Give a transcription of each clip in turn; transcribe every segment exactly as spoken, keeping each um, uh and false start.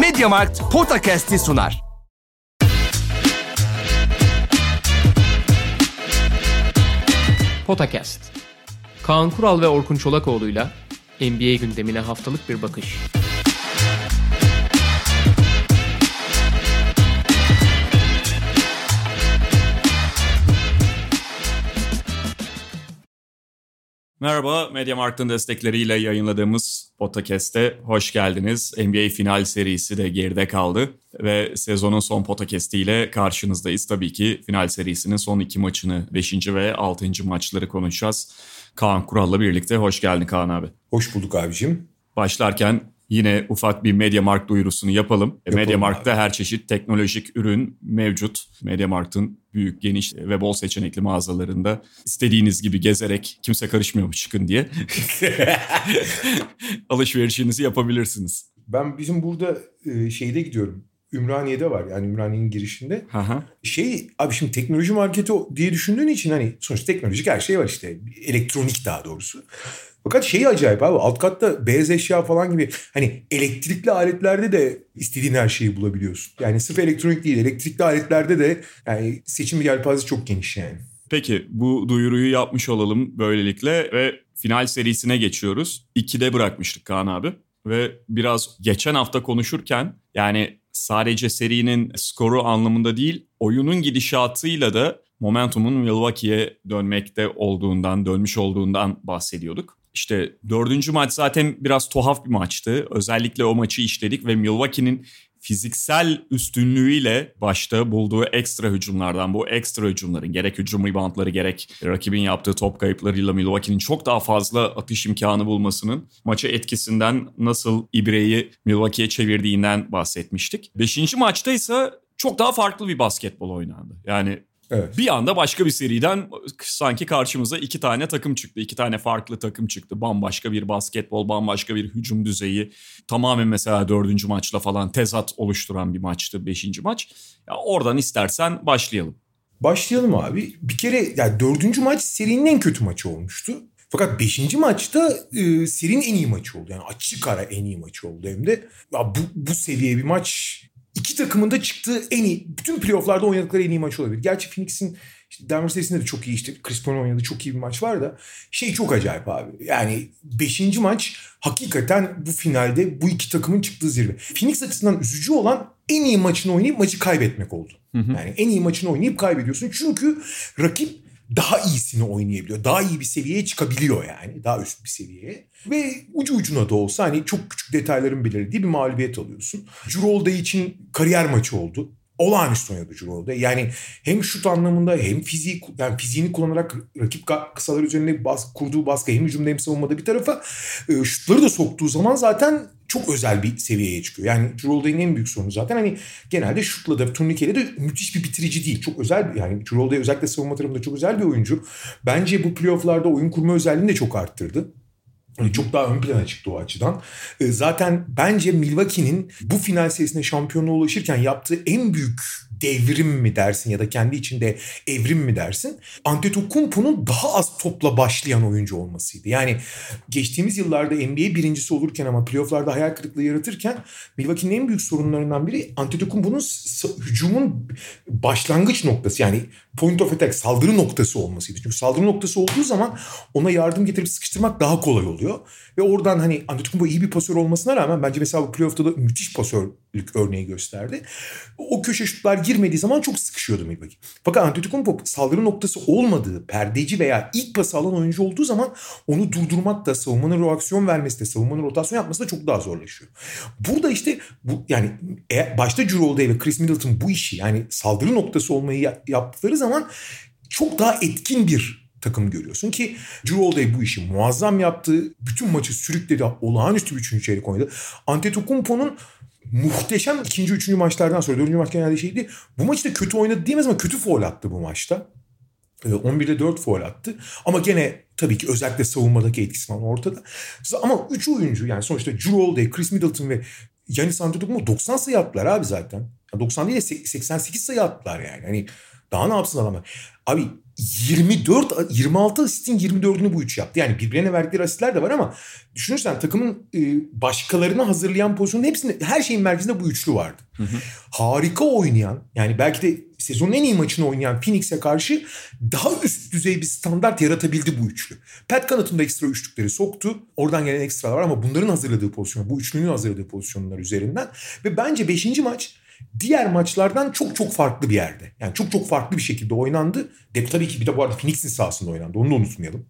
Mediamarkt Podcast'i sunar. Podcast. Kaan Kural ve Orkun Çolakoğlu'yla N B A gündemine haftalık bir bakış. Merhaba, Mediamarkt'ın destekleriyle yayınladığımız podcast'e hoş geldiniz. N B A final serisi de geride kaldı ve sezonun son podcast'iyle karşınızdayız. Tabii ki final serisinin son iki maçını, beşinci ve altıncı maçları konuşacağız. Kaan Kural'la birlikte. Hoş geldin Kaan abi. Hoş bulduk abicim. Başlarken yine ufak bir Mediamarkt duyurusunu yapalım. yapalım Mediamarkt'ta abi. Her çeşit teknolojik ürün mevcut. Mediamarkt'ın büyük, geniş ve bol seçenekli mağazalarında istediğiniz gibi gezerek, kimse karışmıyor mu çıkın diye alışverişinizi yapabilirsiniz. Ben bizim burada şeyde gidiyorum. Ümraniye'de var, yani Ümraniye'nin girişinde. Aha. Şey abi, şimdi teknoloji marketi diye düşündüğün için hani sonuçta teknolojik her şey var işte. Elektronik daha doğrusu. Fakat şey acayip abi, alt katta beyaz eşya falan gibi hani elektrikli aletlerde de istediğin her şeyi bulabiliyorsun. Yani sırf elektronik değil, elektrikli aletlerde de yani seçim yelpazesi çok geniş yani. Peki bu duyuruyu yapmış olalım böylelikle ve final serisine geçiyoruz. ikide bırakmıştık Kaan abi ve biraz geçen hafta konuşurken yani sadece serinin skoru anlamında değil, oyunun gidişatıyla da momentumun Milwaukee'ye dönmekte olduğundan, dönmüş olduğundan bahsediyorduk. İşte dördüncü maç zaten biraz tuhaf bir maçtı. Özellikle o maçı işledik ve Milwaukee'nin fiziksel üstünlüğüyle başta bulduğu ekstra hücumlardan, bu ekstra hücumların gerek hücum reboundları gerek rakibin yaptığı top kayıplarıyla Milwaukee'nin çok daha fazla atış imkanı bulmasının maça etkisinden, nasıl ibreyi Milwaukee'ye çevirdiğinden bahsetmiştik. Beşinci maçta ise çok daha farklı bir basketbol oynandı. Yani... Evet. Bir anda başka bir seriden sanki karşımıza iki tane takım çıktı. İki tane farklı takım çıktı. Bambaşka bir basketbol, bambaşka bir hücum düzeyi. Tamamen mesela dördüncü maçla falan tezat oluşturan bir maçtı beşinci maç. Ya oradan istersen başlayalım. Başlayalım abi. Bir kere yani dördüncü maç serinin en kötü maçı olmuştu. Fakat beşinci maçta e, serinin en iyi maçı oldu. Yani açık ara en iyi maçı oldu hem de. Ya bu, bu seviye bir maç... İki takımın da çıktığı en iyi, bütün playoff'larda oynadıkları en iyi maç olabilir. Gerçi Phoenix'in işte Denver serisinde de çok iyi, işte Chris Paul'un oynadığı çok iyi bir maç var da şey çok acayip abi. Yani beşinci maç hakikaten bu finalde bu iki takımın çıktığı zirve. Phoenix açısından üzücü olan en iyi maçını oynayıp maçı kaybetmek oldu. Hı hı. Yani en iyi maçını oynayıp kaybediyorsun çünkü rakip daha iyisini oynayabiliyor. Daha iyi bir seviyeye çıkabiliyor yani. Daha üst bir seviyeye. Ve ucu ucuna da olsa hani çok küçük detayların belirlediği bir mağlubiyet alıyorsun. Jrue Holiday için kariyer maçı oldu. Olağanüstü oynadı Jrue Holiday. Yani hem şut anlamında hem fiziği, yani fiziğini kullanarak rakip kısalar üzerine bas, kurduğu baskı hem hücumda hem savunmada bir tarafa e, şutları da soktuğu zaman zaten çok özel bir seviyeye çıkıyor. Yani Jrue Holiday'in en büyük sorunu zaten hani genelde şutla da turnikeyle de müthiş bir bitirici değil. Çok özel bir, yani Jrue Holiday özellikle savunma tarafında çok özel bir oyuncu. Bence bu playoff'larda oyun kurma özelliğini de çok arttırdı. Yani çok daha ön plana çıktı o açıdan. Zaten bence Milwaukee'nin bu final serisinde şampiyonluğa ulaşırken yaptığı en büyük devrim mi dersin ya da kendi içinde evrim mi dersin? Antetokounmpo'nun daha az topla başlayan oyuncu olmasıydı. Yani geçtiğimiz yıllarda N B A birincisi olurken ama playoff'larda hayal kırıklığı yaratırken Milwaukee'nin en büyük sorunlarından biri Antetokounmpo'nun hücumun başlangıç noktası, yani point of attack, saldırı noktası olmasıydı. Çünkü saldırı noktası olduğu zaman ona yardım getirip sıkıştırmak daha kolay oluyor. Ve oradan hani Antetokounmpo iyi bir pasör olmasına rağmen bence mesela bu playoff'ta da müthiş pasörlük örneği gösterdi. O köşe şutlar girmediği zaman çok sıkışıyordu Milwaukee. Fakat Antetokounmpo saldırı noktası olmadığı, perdeci veya ilk pası alan oyuncu olduğu zaman onu durdurmak da, savunmanın reaksiyon vermesi de, savunmanın rotasyon yapması da çok daha zorlaşıyor. Burada işte bu, yani e, başta Jrue Holiday ve Khris Middleton bu işi, yani saldırı noktası olmayı ya, yaptıkları zaman çok daha etkin bir takım görüyorsun ki Jrue Holiday bu işi muazzam yaptı. Bütün maçı sürükledi. Olağanüstü bir üçüncü çeyrek oynadı. Antetokounmpo'nun muhteşem ikinci, üçüncü maçlardan sonra, dördüncü maç genelde şeydi. Bu maçta kötü oynadı diyemez ama kötü faul attı bu maçta. on birde dört faul attı. Ama gene tabii ki özellikle savunmadaki etkisi falan ortada. Ama üç oyuncu, yani sonuçta Jrue Holiday, Khris Middleton ve Giannis Antetokounmpo doksan sayı attılar abi zaten. doksan değil de seksen sekiz sayı attılar yani. Hani Daha ne yapsın adamlar? Abi yirmi dört yirmi altı asistin yirmi dördünü bu üç yaptı. Yani birbirine verdikleri asistler de var ama düşünürsen takımın başkalarını hazırlayan pozisyonun hepsinde, her şeyin merkezinde bu üçlü vardı. Hı hı. Harika oynayan, yani belki de sezonun en iyi maçını oynayan Phoenix'e karşı daha üst düzey bir standart yaratabildi bu üçlü. Pat Connaughton'da ekstra üçlükleri soktu. Oradan gelen ekstralar var ama bunların hazırladığı pozisyon, bu üçlünün hazırladığı pozisyonlar üzerinden. Ve bence beşinci maç diğer maçlardan çok çok farklı bir yerde. Yani çok çok farklı bir şekilde oynandı. De, tabii ki bir de bu arada Phoenix'in sahasında oynandı. Onu da unutmayalım.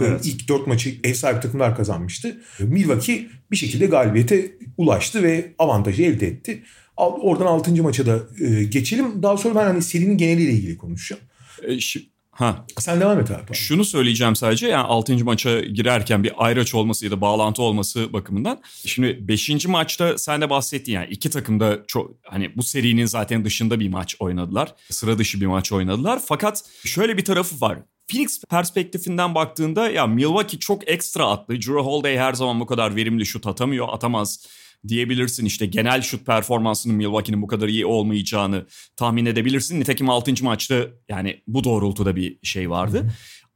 Evet. İlk dört maçı ev sahibi takımlar kazanmıştı. Milwaukee bir şekilde galibiyete ulaştı ve avantajı elde etti. Oradan altıncı maça da geçelim. Daha sonra ben hani serinin geneliyle ilgili konuşacağım. E, şi- Ha. Sen devam et abi. Şunu söyleyeceğim sadece, yani altıncı maça girerken bir ayraç olması ya da bağlantı olması bakımından. Şimdi beşinci maçta sen de bahsettin, yani iki takım da çok, hani bu serinin zaten dışında bir maç oynadılar. Sıra dışı bir maç oynadılar. Fakat şöyle bir tarafı var. Phoenix perspektifinden baktığında ya Milwaukee çok ekstra attı. Jrue Holiday her zaman bu kadar verimli şut atamıyor, atamaz diyebilirsin. İşte genel şut performansının Milwaukee'nin bu kadar iyi olmayacağını tahmin edebilirsin. Nitekim altıncı maçta yani bu doğrultuda bir şey vardı. Hı-hı.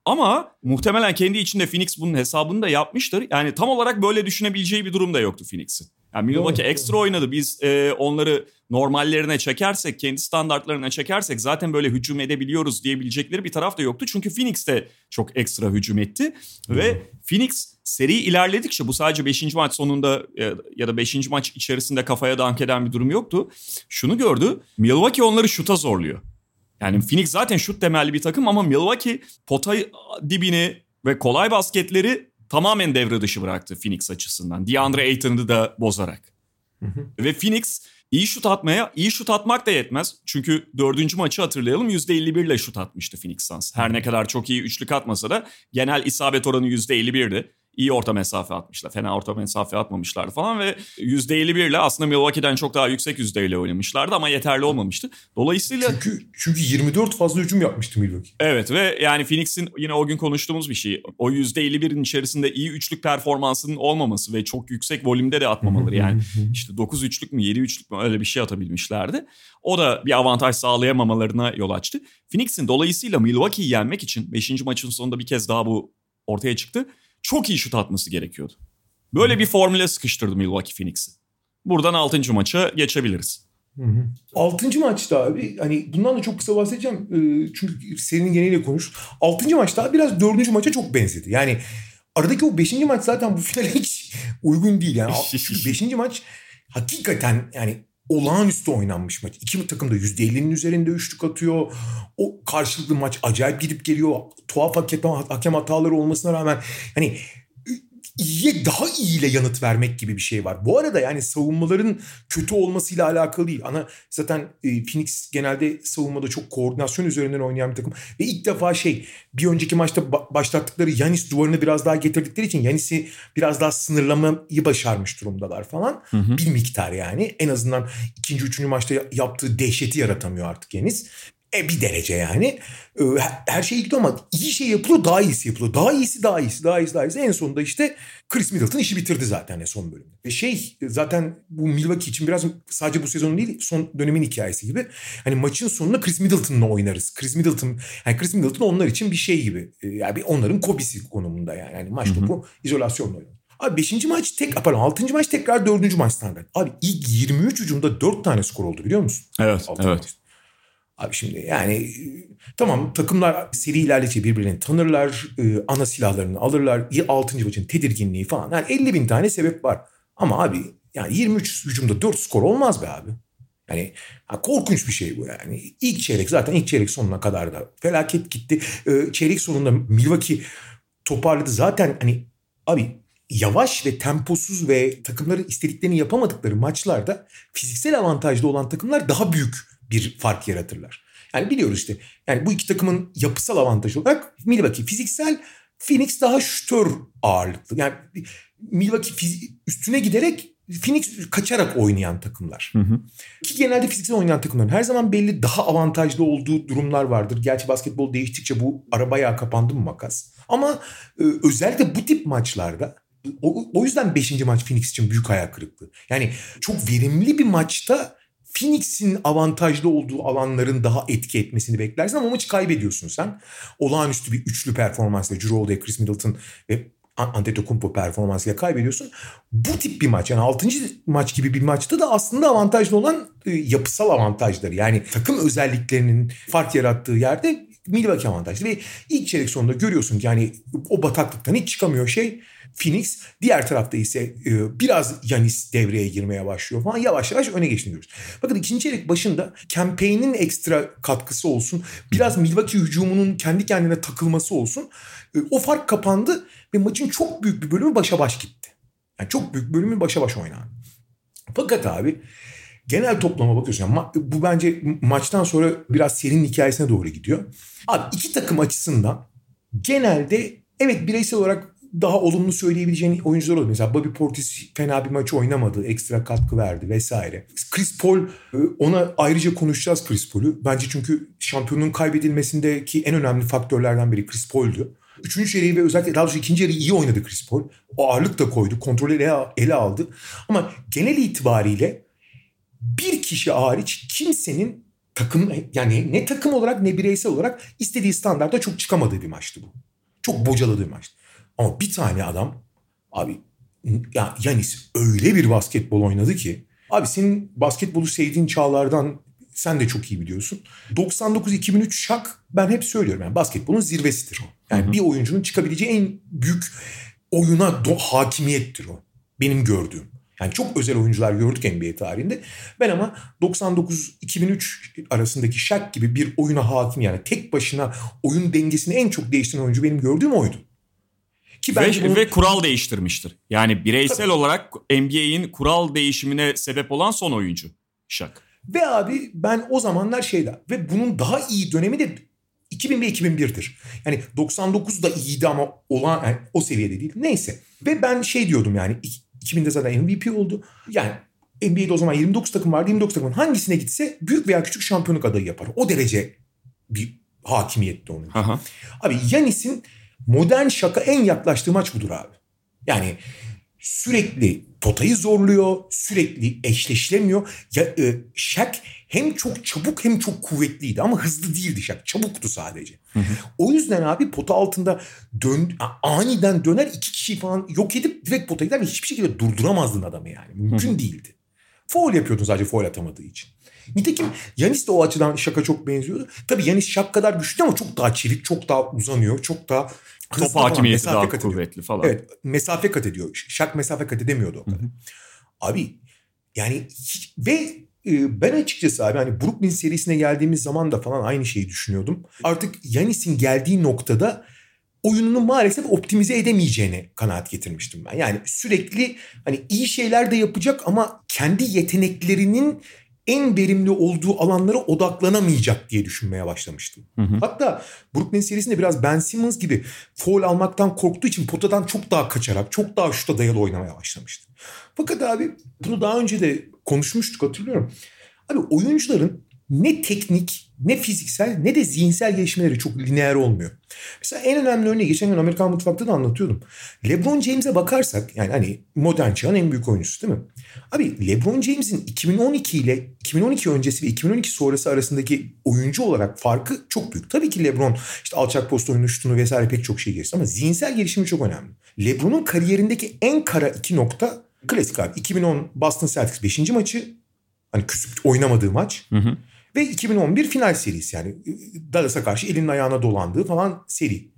Ama muhtemelen kendi içinde Phoenix bunun hesabını da yapmıştır. Yani tam olarak böyle düşünebileceği bir durum da yoktu Phoenix'in. Yani Milwaukee evet, ekstra evet. oynadı. Biz e, onları normallerine çekersek, kendi standartlarına çekersek zaten böyle hücum edebiliyoruz diyebilecekleri bir taraf da yoktu. Çünkü Phoenix de çok ekstra hücum etti. Hmm. Ve Phoenix seri ilerledikçe, bu sadece beşinci maç sonunda e, ya da beşinci maç içerisinde kafaya dank eden bir durum yoktu. Şunu gördü, Milwaukee onları şuta zorluyor. Yani Phoenix zaten şut temelli bir takım ama Milwaukee pota dibini ve kolay basketleri tamamen devre dışı bıraktı Phoenix açısından. DeAndre Ayton'u da bozarak. Hı hı. Ve Phoenix iyi şut atmaya, iyi şut atmak da yetmez. Çünkü dördüncü maçı hatırlayalım, yüzde elli bir ile şut atmıştı Phoenix Suns. Her ne kadar çok iyi üçlük atmasa da genel isabet oranı yüzde elli birdi. İyi orta mesafe atmışlar. Fena orta mesafe atmamışlardı falan ve yüzde elli bir ile aslında Milwaukee'den çok daha yüksek yüzdeyle oynamışlardı ama yeterli olmamıştı. Dolayısıyla... Çünkü, çünkü yirmi dört fazla hücum yapmıştı Milwaukee. Evet ve yani Phoenix'in yine o gün konuştuğumuz bir şey. O yüzde elli birin içerisinde iyi üçlük performansının olmaması ve çok yüksek volümde de atmamaları. Yani işte dokuz üçlük mü yedi üçlük mü öyle bir şey atabilmişlerdi. O da bir avantaj sağlayamamalarına yol açtı. Phoenix'in dolayısıyla Milwaukee'yi yenmek için beşinci maçın sonunda bir kez daha bu ortaya çıktı. Çok iyi şut atması gerekiyordu. Böyle hmm. bir formüle sıkıştırdı Milwaukee Phoenix'i. Buradan altıncı maça geçebiliriz. Hmm. altıncı maçta abi, hani bundan da çok kısa bahsedeceğim. Çünkü serinin geneliyle konuş. altıncı maçta biraz dördüncü maça çok benzedi. Yani aradaki o beşinci maç zaten bu finale hiç uygun değil. Yani beşinci maç hakikaten yani olağanüstü oynanmış maç. İki takım da yüzde ellinin üzerinde üçlük atıyor. O karşılıklı maç acayip gidip geliyor. Tuhaf hakem, hakem hataları olmasına rağmen hani iyiye daha iyiyle yanıt vermek gibi bir şey var. Bu arada yani savunmaların kötü olmasıyla alakalı değil. Ana zaten Phoenix genelde savunmada çok koordinasyon üzerinden oynayan bir takım. Ve ilk defa şey, bir önceki maçta başlattıkları Giannis duvarını biraz daha getirdikleri için Giannis'i biraz daha sınırlamayı başarmış durumdalar falan. Hı hı. Bir miktar yani. En azından ikinci, üçüncü maçta yaptığı dehşeti yaratamıyor artık Giannis. E bir derece yani. Her şey ilgili ama iyi şey yapılıyor, daha iyisi yapılıyor. Daha iyisi, daha iyisi, daha iyisi, daha iyisi. En sonunda işte Khris Middleton işi bitirdi zaten son bölümde. Şey zaten bu Milwaukee için biraz sadece bu sezonun değil son dönemin hikayesi gibi. Hani maçın sonunda Khris Middleton'la oynarız. Khris Middleton, yani Khris Middleton onlar için bir şey gibi. Yani onların Kobe'si konumunda yani. Yani maç topu izolasyonla oynuyor. Abi beşinci maç tek, pardon altıncı maç tekrar dördüncü maç standart. Abi ilk yirmi üç hücumda dört tane skor oldu biliyor musun? Evet, altıncı evet. Maç. Abi şimdi yani tamam, takımlar seri ilerledikçe birbirlerini tanırlar, e, ana silahlarını alırlar, altıncı maçın tedirginliği falan. Yani elli bin tane sebep var. Ama abi yani yirmi üç hücumda dört skor olmaz be abi. Yani korkunç bir şey bu yani. İlk çeyrek zaten ilk çeyrek sonuna kadar da felaket gitti. E, çeyrek sonunda Milwaukee toparladı zaten hani abi... Yavaş ve temposuz ve takımların istediklerini yapamadıkları maçlarda fiziksel avantajlı olan takımlar daha büyük bir fark yaratırlar. Yani biliyoruz işte yani bu iki takımın yapısal avantajı olarak Milwaukee fiziksel, Phoenix daha şütör ağırlıklı. Yani Milwaukee fiz- üstüne giderek Phoenix kaçarak oynayan takımlar. Hı hı. Ki genelde fiziksel oynayan takımların her zaman belli daha avantajlı olduğu durumlar vardır. Gerçi basketbol değiştikçe bu ara bayağı kapandı mı makas. Ama e, özellikle bu tip maçlarda O, o yüzden beşinci maç Phoenix için büyük hayal kırıklığı. Yani çok verimli bir maçta Phoenix'in avantajlı olduğu alanların daha etki etmesini beklersin ama maçı kaybediyorsun sen. Olağanüstü bir üçlü performansla Jrue Holiday, Khris Middleton ve Antetokounmpo performansıyla kaybediyorsun. Bu tip bir maç, yani altıncı maç gibi bir maçta da aslında avantajlı olan yapısal avantajları, yani takım özelliklerinin fark yarattığı yerde Milwaukee avantajlı ve ilk çeyrek sonunda görüyorsun ki yani o bataklıktan hiç çıkamıyor şey Phoenix. Diğer tarafta ise biraz Giannis devreye girmeye başlıyor falan. Yavaş yavaş öne geçiniyoruz. Bakın ikinci çeyrek başında campaign'in ekstra katkısı olsun. Biraz Milwaukee hücumunun kendi kendine takılması olsun. O fark kapandı ve maçın çok büyük bir bölümü başa baş gitti. Yani çok büyük bölümü başa baş oynadı. Fakat abi genel toplama bakıyorsun. Yani ma- bu bence maçtan sonra biraz serinin hikayesine doğru gidiyor. Abi iki takım açısından genelde evet bireysel olarak daha olumlu söyleyebileceğin oyuncular oldu. Mesela Bobby Portis fena bir maç oynamadı. Ekstra katkı verdi vesaire. Chris Paul, ona ayrıca konuşacağız Chris Paul'u. Bence çünkü şampiyonluğun kaybedilmesindeki en önemli faktörlerden biri Chris Paul'du. Üçüncü çeyreği ve özellikle daha doğrusu ikinci çeyreği iyi oynadı Chris Paul. O ağırlık da koydu. Kontrolü ele, ele aldı. Ama genel itibariyle bir kişi hariç kimsenin takım, yani ne takım olarak ne bireysel olarak istediği standarda çok çıkamadığı bir maçtı bu. Çok bocaladığı bir maçtı. Ama bir tane adam abi ya Giannis öyle bir basketbol oynadı ki abi senin basketbolu sevdiğin çağlardan sen de çok iyi biliyorsun. doksan dokuz iki bin üç Shaq, ben hep söylüyorum yani basketbolun zirvesidir o. Yani hı hı. bir oyuncunun çıkabileceği en büyük oyuna do- hakimiyettir o. Benim gördüğüm. Yani çok özel oyuncular gördük N B A tarihinde. Ben ama doksan dokuz iki bin üç arasındaki Shaq gibi bir oyuna hakim, yani tek başına oyun dengesini en çok değiştiren oyuncu benim gördüğüm oydu. Ki ve, bunu... ve kural değiştirmiştir. Yani bireysel Tabii. olarak N B A'in kural değişimine sebep olan son oyuncu Shaq. Ve abi ben o zamanlar şeyde ve bunun daha iyi dönemi de iki bin ve iki bin bir'dir. Yani doksan dokuzda iyiydi ama olan, yani o seviyede değil. Neyse ve ben şey diyordum yani iki binde zaten M V P oldu. Yani N B A'de o zaman yirmi dokuz takım vardı. yirmi dokuz takımın hangisine gitse büyük veya küçük şampiyonluk adayı yapar. O derece bir hakimiyetti onun. Aha. Abi Giannis'in modern şaka en yaklaştığı maç budur abi. Yani sürekli potayı zorluyor, sürekli eşleşilemiyor. Ya, e, Shaq hem çok çabuk hem çok kuvvetliydi ama hızlı değildi Shaq. Çabuktu sadece. Hı hı. O yüzden abi pota altında dön, aniden döner iki kişiyi falan yok edip direkt potaya gider ve hiçbir şekilde durduramazdın adamı yani. Mümkün hı hı. değildi. Foul yapıyordun sadece foul atamadığı için. Nitekim Giannis de o açıdan Shaq'a çok benziyordu. Tabii Giannis Shaq kadar güçlü ama çok daha çelik, çok daha uzanıyor, çok daha... Top hakimiyeti daha kuvvetli falan. Evet, mesafe kat ediyor. Shaq mesafe kat edemiyordu o kadar. Hı-hı. Abi yani hiç... Ve e, ben açıkçası abi hani Brooklyn serisine geldiğimiz zaman da falan aynı şeyi düşünüyordum. Artık Giannis'in geldiği noktada oyununu maalesef optimize edemeyeceğini kanaat getirmiştim ben. Yani sürekli hani iyi şeyler de yapacak ama kendi yeteneklerinin en verimli olduğu alanlara odaklanamayacak diye düşünmeye başlamıştım. Hı hı. Hatta Brooklyn serisinde biraz Ben Simmons gibi foul almaktan korktuğu için potadan çok daha kaçarak, çok daha şuta dayalı oynamaya başlamıştı. Fakat abi bunu daha önce de konuşmuştuk, hatırlıyorum. Abi oyuncuların ne teknik, ne fiziksel, ne de zihinsel gelişmeleri çok lineer olmuyor. Mesela en önemli örneği geçen gün Amerikan Mutfak'ta da anlatıyordum. LeBron James'e bakarsak, yani hani modern çağın en büyük oyuncusu değil mi? Abi LeBron James'in iki bin on iki ile iki bin on iki öncesi ve iki bin on iki sonrası arasındaki oyuncu olarak farkı çok büyük. Tabii ki LeBron işte alçak post oyunu, şutunu vesaire pek çok şey gelişti ama zihinsel gelişimi çok önemli. LeBron'un kariyerindeki en kara iki nokta klasik abi. iki bin on Boston Celtics beşinci maçı, hani küsüp oynamadığı maç. Hı hı. Ve iki bin on bir final serisi, yani Dallas'a karşı elinin ayağına dolandığı falan seri.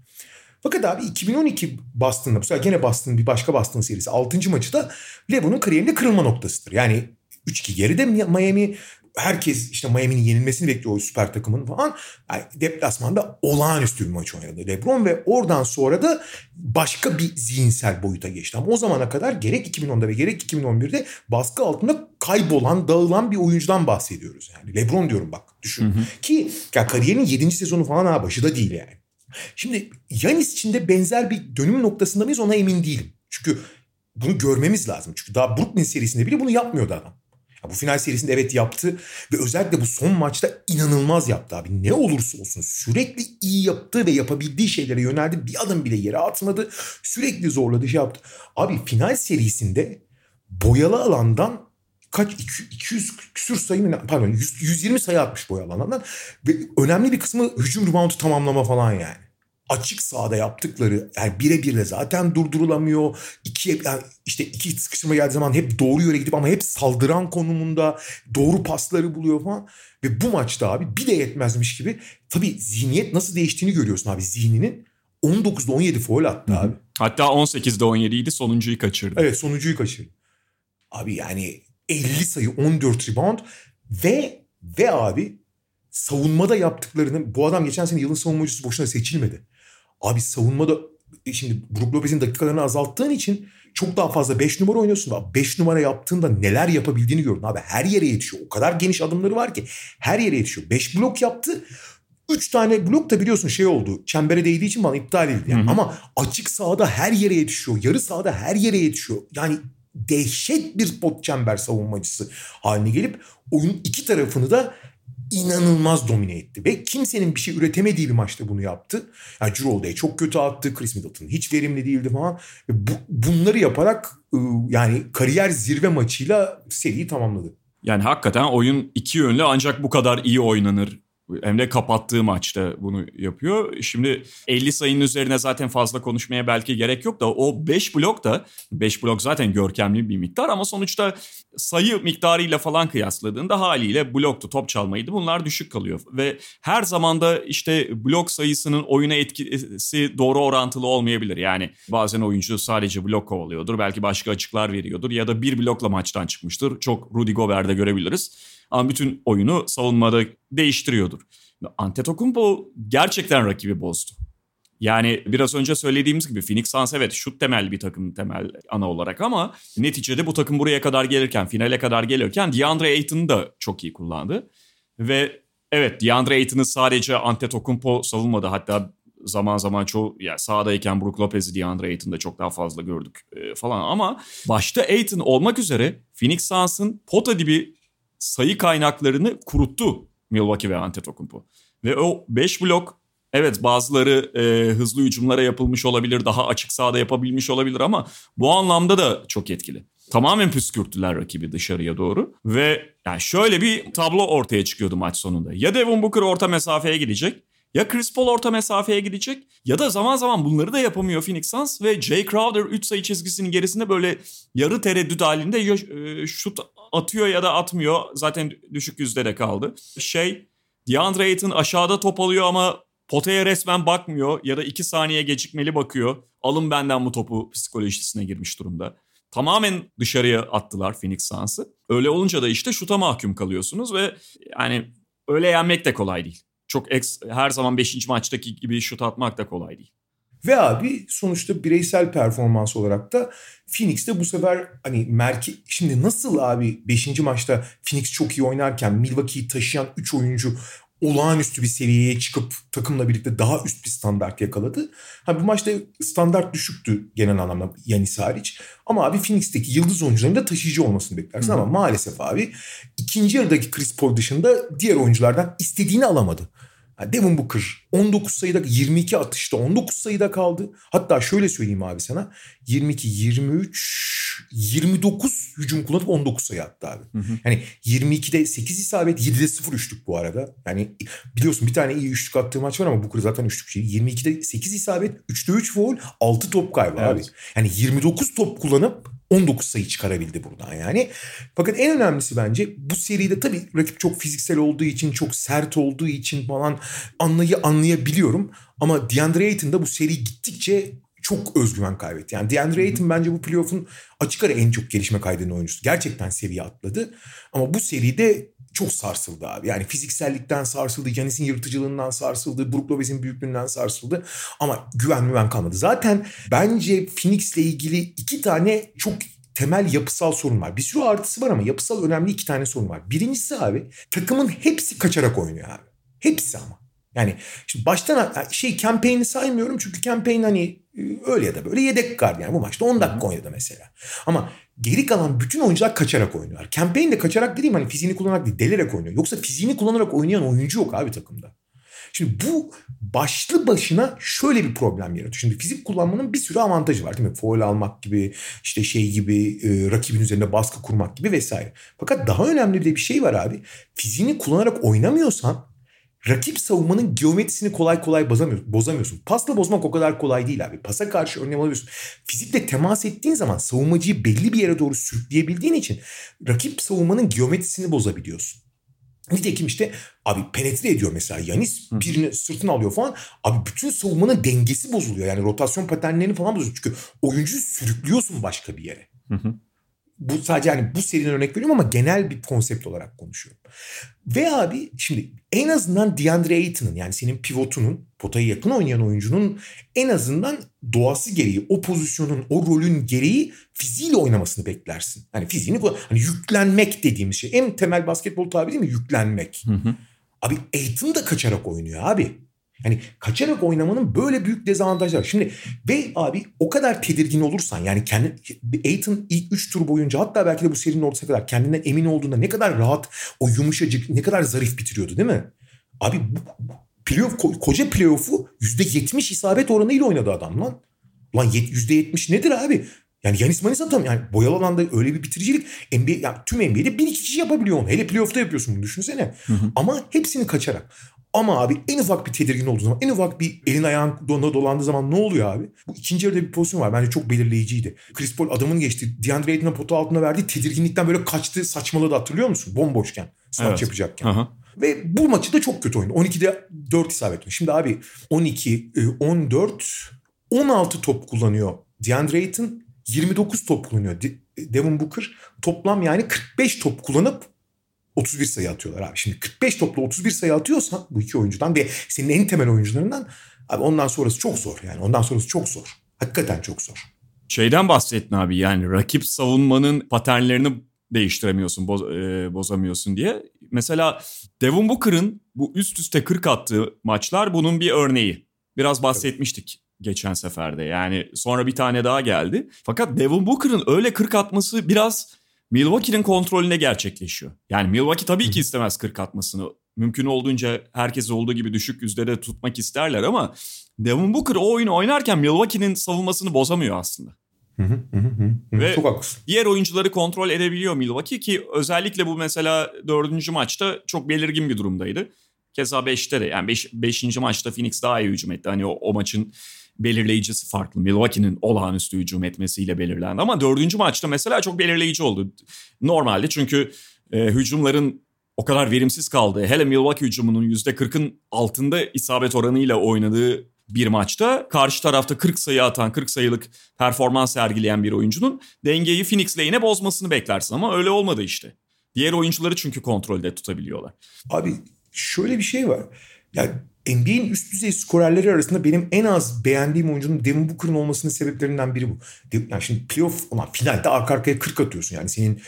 Fakat abi iki bin on iki Boston'da, bu sefer gene Boston, bir başka Boston serisi altıncı maçı da LeBron'un kariyerinde kırılma noktasıdır. Yani üç iki geride Miami, herkes işte Miami'nin yenilmesini bekliyor o süper takımın falan. Yani deplasmanda olağanüstü bir maç oynadı LeBron ve oradan sonra da başka bir zihinsel boyuta geçti. Ama o zamana kadar gerek iki bin onda ve gerek iki bin on birde baskı altında kaybolan, dağılan bir oyuncudan bahsediyoruz. Yani LeBron diyorum, bak düşün. Hı hı. Ki ya kariyerinin yedinci sezonu falan ha, başı da değil yani. Şimdi Giannis için de benzer bir dönüm noktasında mıyız, ona emin değilim. Çünkü bunu görmemiz lazım. Çünkü daha Brooklyn serisinde bile bunu yapmıyordu adam. Ya bu final serisinde evet yaptı ve özellikle bu son maçta inanılmaz yaptı abi. Ne olursa olsun sürekli iyi yaptı ve yapabildiği şeylere yöneldi. Bir adım bile yere atmadı. Sürekli zorladı, şey yaptı. Abi final serisinde boyalı alandan kaç iki yüz küsür sayı pardon yüz yirmi sayı atmış boy alanından ve önemli bir kısmı hücum reboundu tamamlama falan yani. Açık sahada yaptıkları yani birebir de zaten durdurulamıyor. İki, yani işte iki sıkıştırma geldiği zaman hep doğru yöne gidip ama hep saldıran konumunda doğru pasları buluyor falan. Ve bu maçta abi bir de yetmezmiş gibi tabii zihniyet nasıl değiştiğini görüyorsun abi zihninin. on dokuzda on yedi faul attı abi. Hatta on sekizde on yedi idi, sonuncuyu kaçırdı. Evet sonuncuyu kaçırdı. Abi yani elli sayı on dört rebound ve ve abi savunmada yaptıklarını bu adam geçen sene yılın savunmacısı boşuna seçilmedi. Abi savunmada şimdi Brook Lopez'in dakikalarını azalttığın için çok daha fazla beş numara oynuyorsun. Abi beş numara yaptığında neler yapabildiğini gördün abi. Her yere yetişiyor. O kadar geniş adımları var ki her yere yetişiyor. beş blok yaptı. üç tane blok da biliyorsun şey oldu. Çembere değdiği için bana iptal edildi. Yani. Ama açık sahada her yere yetişiyor. Yarı sahada her yere yetişiyor. Yani dehşet bir pot çember savunmacısı haline gelip oyunun iki tarafını da inanılmaz domine etti. Ve kimsenin bir şey üretemediği bir maçta bunu yaptı. Yani Jrue Holiday çok kötü attı. Khris Middleton hiç verimli değildi falan. Bu, bunları yaparak yani kariyer zirve maçıyla seriyi tamamladı. Yani hakikaten oyun iki yönlü ancak bu kadar iyi oynanır. Hem de kapattığı maçta bunu yapıyor. Şimdi elli sayının üzerine zaten fazla konuşmaya belki gerek yok da o beş blok da beş blok zaten görkemli bir miktar ama sonuçta sayı miktarıyla falan kıyasladığında haliyle bloktu, top çalmaydı. Bunlar düşük kalıyor ve her zaman da işte blok sayısının oyuna etkisi doğru orantılı olmayabilir. Yani bazen oyuncu sadece blok kovalıyordur, belki başka açıklar veriyordur ya da bir blokla maçtan çıkmıştır. Çok Rudy Gobert'de görebiliriz. Ama bütün oyunu savunmada değiştiriyordur. Antetokounmpo gerçekten rakibi bozdu. Yani biraz önce söylediğimiz gibi Phoenix Suns evet şut temelli bir takım temel ana olarak ama neticede bu takım buraya kadar gelirken, finale kadar gelirken DeAndre Ayton'u da çok iyi kullandı. Ve evet DeAndre Ayton'u sadece Antetokounmpo savunmadı. Hatta zaman zaman çoğu yani sahadayken Brook Lopez'i DeAndre Ayton'da çok daha fazla gördük falan. Ama başta Ayton olmak üzere Phoenix Suns'ın pota dibi sayı kaynaklarını kuruttu Milwaukee ve Antetokounmpo. Ve o beş blok evet bazıları e, hızlı hücumlara yapılmış olabilir, daha açık sahada yapabilmiş olabilir ama bu anlamda da çok etkili. Tamamen püskürttüler rakibi dışarıya doğru ve yani şöyle bir tablo ortaya çıkıyordu maç sonunda. Ya Devin Booker orta mesafeye gidecek, ya Chris Paul orta mesafeye gidecek ya da zaman zaman bunları da yapamıyor Phoenix Suns ve Jay Crowder üç sayı çizgisinin gerisinde böyle yarı tereddüt halinde e, şut atıyor ya da atmıyor. Zaten düşük yüzde de kaldı. Şey, DeAndre Ayton aşağıda top alıyor ama potaya resmen bakmıyor ya da iki saniye gecikmeli bakıyor. Alın benden bu topu psikolojisine girmiş durumda. Tamamen dışarıya attılar Phoenix Suns'ı. Öyle olunca da işte şuta mahkum kalıyorsunuz ve yani öyle yenmek de kolay değil. Çok ex, her zaman beşinci maçtaki gibi şut atmak da kolay değil. Ve abi sonuçta bireysel performans olarak da Phoenix'te bu sefer hani merke... Şimdi nasıl abi beşinci maçta Phoenix çok iyi oynarken Milwaukee'yi taşıyan üç oyuncu olağanüstü bir seviyeye çıkıp takımla birlikte daha üst bir standart yakaladı. Hani bu maçta standart düşüktü genel anlamda Giannis hariç. Ama abi Phoenix'teki yıldız oyuncuların da taşıyıcı olmasını beklersin. Hı. Ama maalesef abi ikinci yarıdaki Chris Paul dışında diğer oyunculardan istediğini alamadı. Devin Booker on dokuz sayıda yirmi iki atışta on dokuz sayıda kaldı. Hatta şöyle söyleyeyim abi sana. yirmi iki, yirmi üç, yirmi dokuz hücum kullanıp on dokuz sayı attı abi. Hı hı. Yani yirmi ikide sekiz isabet, yedide sıfır üçlük bu arada. Yani biliyorsun bir tane iyi üçlük attığı maç var ama Booker zaten üçlükçü. yirmi ikide sekiz isabet, üçte üç foul, altı top kaybı evet. Abi. Yani yirmi dokuz top kullanıp on dokuz sayı çıkarabildi buradan yani. Fakat en önemlisi bence bu seride tabii rakip çok fiziksel olduğu için, çok sert olduğu için falan anlayı anlayabiliyorum. Ama DeAndre Ayton da bu seri gittikçe çok özgüven kaybetti. Yani DeAndre Ayton bence bu playoff'un açık ara en çok gelişme kaydeden oyuncusu. Gerçekten seviye atladı. Ama bu seride çok sarsıldı abi. Yani fiziksellikten sarsıldı, Giannis'in yırtıcılığından sarsıldı, Brook Lopez'in büyüklüğünden sarsıldı. Ama güven müven kalmadı. Zaten bence Phoenix'le ilgili iki tane çok temel yapısal sorun var. Bir sürü artısı var ama yapısal önemli iki tane sorun var. Birincisi abi takımın hepsi kaçarak oynuyor abi. Hepsi ama. Yani şimdi baştan şey campaign'i saymıyorum çünkü campaign hani öyle ya da böyle yedek kart yani bu maçta on dakika oynadı mesela. Ama geri kalan bütün oyuncular kaçarak oynuyorlar. Campaign de kaçarak dediğim hani fiziğini kullanarak değil delerek oynuyor. Yoksa fiziğini kullanarak oynayan oyuncu yok abi takımda. Şimdi bu başlı başına şöyle bir problem yaratıyor. Şimdi fizik kullanmanın bir sürü avantajı var değil mi? Foul almak gibi, işte şey gibi, e, rakibin üzerinde baskı kurmak gibi vesaire. Fakat daha önemli de bir şey var abi. Fiziğini kullanarak oynamıyorsan rakip savunmanın geometrisini kolay kolay bozamıyorsun. Pasla bozmak o kadar kolay değil abi. Pasa karşı önlem alabiliyorsun. Fizikle temas ettiğin zaman savunmacıyı belli bir yere doğru sürükleyebildiğin için rakip savunmanın geometrisini bozabiliyorsun. Nitekim işte abi penetre ediyor mesela Giannis, birini sırtına alıyor falan. Abi bütün savunmanın dengesi bozuluyor. Yani rotasyon paternlerini falan bozuyor. Çünkü oyuncuyu sürüklüyorsun başka bir yere. Hı hı. Bu sadece hani bu seriden örnek veriyorum ama genel bir konsept olarak konuşuyorum. Ve abi şimdi en azından DeAndre Ayton'un, yani senin pivotunun, potaya yakın oynayan oyuncunun en azından doğası gereği o pozisyonun, o rolün gereği fiziğiyle oynamasını beklersin. Hani fiziğini kullan. Hani yüklenmek dediğimiz şey. En temel basketbol tabiri değil mi? Yüklenmek. Hı hı. Abi Ayton da kaçarak oynuyor abi. Yani kaçarak oynamanın böyle büyük dezavantajları. Şimdi ve abi o kadar tedirgin olursan, yani kendi Ayton ilk üç tur boyunca, hatta belki de bu serinin ortasına kadar kendinden emin olduğunda ne kadar rahat, o yumuşacık, ne kadar zarif bitiriyordu değil mi? Abi playoff, koca playoff'u yüzde yetmiş isabet oranıyla oynadı adam lan. Lan yüzde yetmiş nedir abi? Yani Giannis Antetokounmpo yani boyalı alanda öyle bir bitiricilik N B A, yani tüm N B A'de bir iki kişi yapabiliyor onu. Hele playoff'ta yapıyorsun bunu, düşünsene. Hı hı. Ama hepsini kaçarak. Ama abi en ufak bir tedirgin olduğu zaman, en ufak bir elin ayağın dolandığı zaman ne oluyor abi? Bu ikinci yarıda bir pozisyon var. Bence çok belirleyiciydi. Chris Paul adamın geçti. DeAndre Ayton'a potu altına verdiği tedirginlikten böyle kaçtı, saçmaladı, hatırlıyor musun? Bomboşken, smaç evet. yapacakken. Aha. Ve bu maçı da çok kötü oynadı. on ikide dört isabet ediyor. Şimdi abi on iki, on dört, on altı top kullanıyor DeAndre Ayton. yirmi dokuz top kullanıyor Devin Booker. Toplam yani kırk beş top kullanıp otuz bir sayı atıyorlar abi. Şimdi kırk beş topla otuz bir sayı atıyorsan bu iki oyuncudan ve senin en temel oyuncularından, abi ondan sonrası çok zor yani. Ondan sonrası çok zor. Hakikaten çok zor. Şeyden bahsettin abi, yani rakip savunmanın paternlerini değiştiremiyorsun, boz- e, bozamıyorsun diye. Mesela Devin Booker'ın bu üst üste kırk attığı maçlar bunun bir örneği. Biraz bahsetmiştik geçen seferde. Yani sonra bir tane daha geldi. Fakat Devin Booker'ın öyle kırk atması biraz Milwaukee'nin kontrolüne gerçekleşiyor. Yani Milwaukee tabii ki istemez kırk atmasını. Mümkün olduğunca herkes olduğu gibi düşük yüzdede tutmak isterler ama Devin Booker o oyunu oynarken Milwaukee'nin savunmasını bozamıyor aslında. Hı hı hı hı. Ve çok haklısın. Diğer oyuncuları kontrol edebiliyor Milwaukee ki özellikle bu mesela dördüncü maçta çok belirgin bir durumdaydı. Keza beşte de, yani beş, beşinci maçta Phoenix daha iyi hücum etti. Hani o, o maçın belirleyicisi farklı. Milwaukee'nin olağanüstü hücum etmesiyle belirlendi. Ama dördüncü maçta mesela çok belirleyici oldu. Normalde çünkü e, hücumların o kadar verimsiz kaldığı, hele Milwaukee hücumunun yüzde kırkın altında isabet oranıyla oynadığı bir maçta karşı tarafta kırk sayı atan, kırk sayılık performans sergileyen bir oyuncunun dengeyi Phoenix lehine bozmasını beklersin. Ama öyle olmadı işte. Diğer oyuncuları çünkü kontrolde tutabiliyorlar. Abi şöyle bir şey var. Yani N B A'nin üst düzey skorerleri arasında benim en az beğendiğim oyuncunun Devin Booker'ın olmasının sebeplerinden biri bu. Yani şimdi playoff olan finalde arka arkaya kırk atıyorsun. Yani senin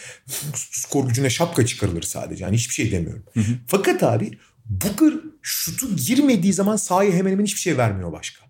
skor gücüne şapka çıkarılır sadece. Yani hiçbir şey demiyorum. Hı hı. Fakat abi Booker şutu girmediği zaman sahaya hemen hemen hiçbir şey vermiyor başka.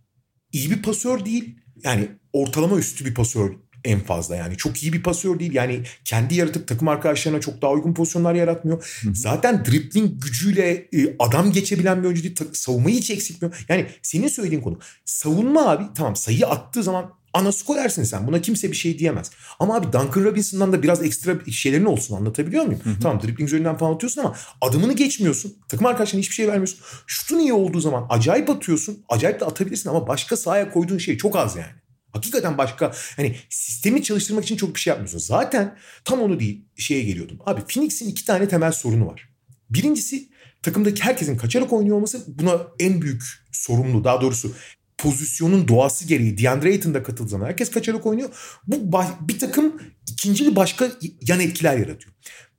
İyi bir pasör değil. Yani ortalama üstü bir pasör en fazla yani. Çok iyi bir pasör değil. Yani kendi yaratıp takım arkadaşlarına çok daha uygun pozisyonlar yaratmıyor. Hı hı. Zaten dribbling gücüyle adam geçebilen bir oyuncu değil. Savunmayı hiç eksiltmiyor. Yani senin söylediğin konu. Savunma abi, tamam, sayı attığı zaman ana skorersin sen. Buna kimse bir şey diyemez. Ama abi Duncan Robinson'dan da biraz ekstra şeylerin olsun, anlatabiliyor muyum? Hı hı. Tamam, dribbling üzerinden falan atıyorsun ama adımını geçmiyorsun. Takım arkadaşlarına hiçbir şey vermiyorsun. Şutun iyi olduğu zaman acayip atıyorsun. Acayip de atabilirsin ama başka sahaya koyduğun şey çok az yani. Hakikaten başka, hani sistemi çalıştırmak için çok bir şey yapmıyorsun. Zaten tam onu değil şeye geliyordum. Abi Phoenix'in iki tane temel sorunu var. Birincisi takımdaki herkesin kaçarak oynuyor olması, buna en büyük sorumlu, daha doğrusu pozisyonun doğası gereği DeAndre Ayton'da katıldığı zaman herkes kaçarak oynuyor. Bu bir takım ikincili başka yan etkiler yaratıyor.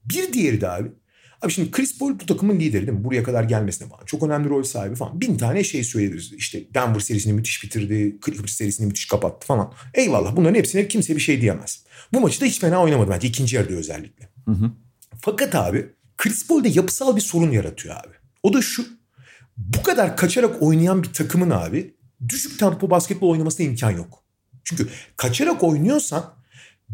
Bir diğeri de abi. Abi şimdi Chris Paul bu takımın lideri değil mi? Buraya kadar gelmesine falan. Çok önemli rol sahibi falan. Bin tane şey söyleyebiliriz. İşte Denver serisini müthiş bitirdi. Clippers serisini müthiş kapattı falan. Eyvallah, bunların hepsine kimse bir şey diyemez. Bu maçı da hiç fena oynamadı bence. İkinci yarıda özellikle. Hı hı. Fakat abi Chris Paul'da yapısal bir sorun yaratıyor abi. O da şu. Bu kadar kaçarak oynayan bir takımın abi düşük tempo basketbol oynamasına imkan yok. Çünkü kaçarak oynuyorsan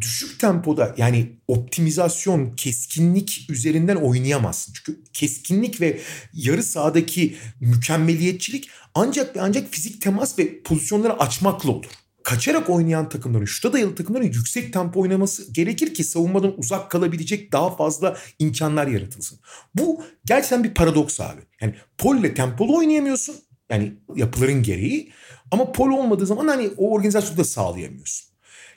düşük tempoda yani optimizasyon, keskinlik üzerinden oynayamazsın. Çünkü keskinlik ve yarı sahadaki mükemmeliyetçilik ancak ve ancak fizik temas ve pozisyonları açmakla olur. Kaçarak oynayan takımların, şuta dayalı takımların yüksek tempo oynaması gerekir ki savunmadan uzak kalabilecek daha fazla imkanlar yaratılsın. Bu gerçekten bir paradoks abi. Yani pol ile tempolu oynayamıyorsun. Yani yapıların gereği. Ama pol olmadığı zaman hani o organizasyonu da sağlayamıyorsun.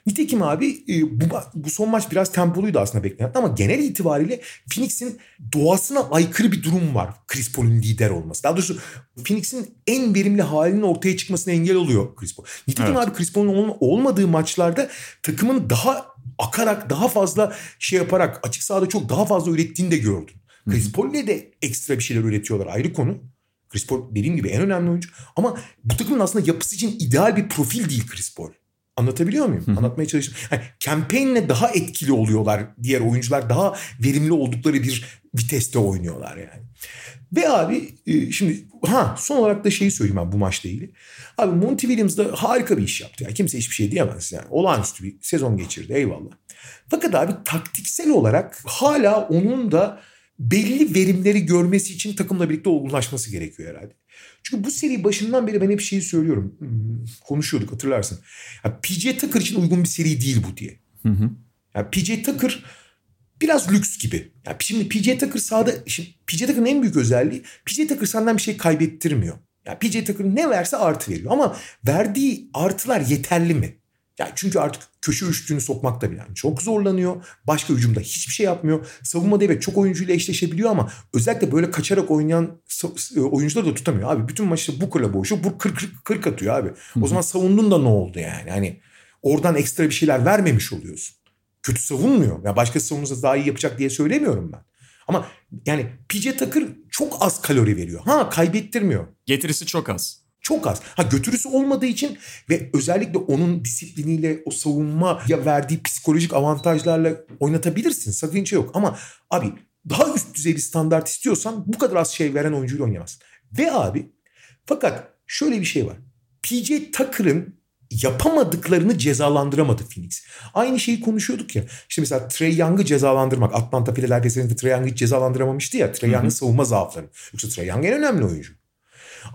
Nitekim abi bu, bu son maç biraz tempoluydu aslında beklenen ama genel itibariyle Phoenix'in doğasına aykırı bir durum var. Chris Paul'un lider olması. Daha doğrusu Phoenix'in en verimli halinin ortaya çıkmasına engel oluyor Chris Paul. Nitekim evet. abi Chris Paul'un olmadığı maçlarda takımın daha akarak, daha fazla şey yaparak, açık sahada çok daha fazla ürettiğini de gördüm. Hı-hı. Chris Paul'le de ekstra bir şeyler üretiyorlar, ayrı konu. Chris Paul dediğim gibi en önemli oyuncu ama bu takımın aslında yapısı için ideal bir profil değil Chris Paul. Anlatabiliyor muyum? Hı. Anlatmaya çalıştım. Yani campaign'le daha etkili oluyorlar. Diğer oyuncular daha verimli oldukları bir viteste oynuyorlar yani. Ve abi şimdi ha son olarak da şeyi söyleyeyim ben bu maçla ilgili. Abi Monty Williams da harika bir iş yaptı. Yani kimse hiçbir şey diyemez yani. Olağanüstü bir sezon geçirdi, eyvallah. Fakat abi taktiksel olarak hala onun da belli verimleri görmesi için takımla birlikte olgunlaşması gerekiyor herhalde. Çünkü bu seri başından beri ben hep şeyi söylüyorum. Konuşuyorduk hatırlarsın. Ya P J Tucker için uygun bir seri değil bu diye. Hı hı. Ya P J Tucker biraz lüks gibi. Ya şimdi P J Tucker sahada... Şimdi P J Tucker'ın en büyük özelliği... P J Tucker senden bir şey kaybettirmiyor. Ya P J Tucker ne verse artı veriyor. Ama verdiği artılar yeterli mi? Ya çünkü artık köşe üçlüğünü sokmakta bile çok zorlanıyor. Başka hücumda hiçbir şey yapmıyor. Savunmada evet çok oyuncuyla eşleşebiliyor ama özellikle böyle kaçarak oynayan oyuncuları da tutamıyor. Abi bütün maçta Booker'la boğuşuyor. Booker kırk atıyor abi. O zaman savundun da ne oldu yani? Hani oradan ekstra bir şeyler vermemiş oluyorsun. Kötü savunmuyor. Ya başka savunursa daha iyi yapacak diye söylemiyorum ben. Ama yani P J Tucker çok az kalori veriyor. Ha kaybettirmiyor. Getirisi çok az. Çok az. Ha götürüsü olmadığı için ve özellikle onun disipliniyle o savunmaya verdiği psikolojik avantajlarla oynatabilirsin. Sakınca yok. Ama abi daha üst düzey bir standart istiyorsan bu kadar az şey veren oyuncuyla oynayamazsın. Ve abi fakat şöyle bir şey var. P J Tucker'ın yapamadıklarını cezalandıramadı Phoenix. Aynı şeyi konuşuyorduk ya. İşte mesela Trey Young'ı cezalandırmak. Atlanta Philadelphia'sında Trey Young'ı hiç cezalandıramamıştı ya. Trey Young'ın savunma zaafları. Yoksa Trey Young en önemli oyuncu.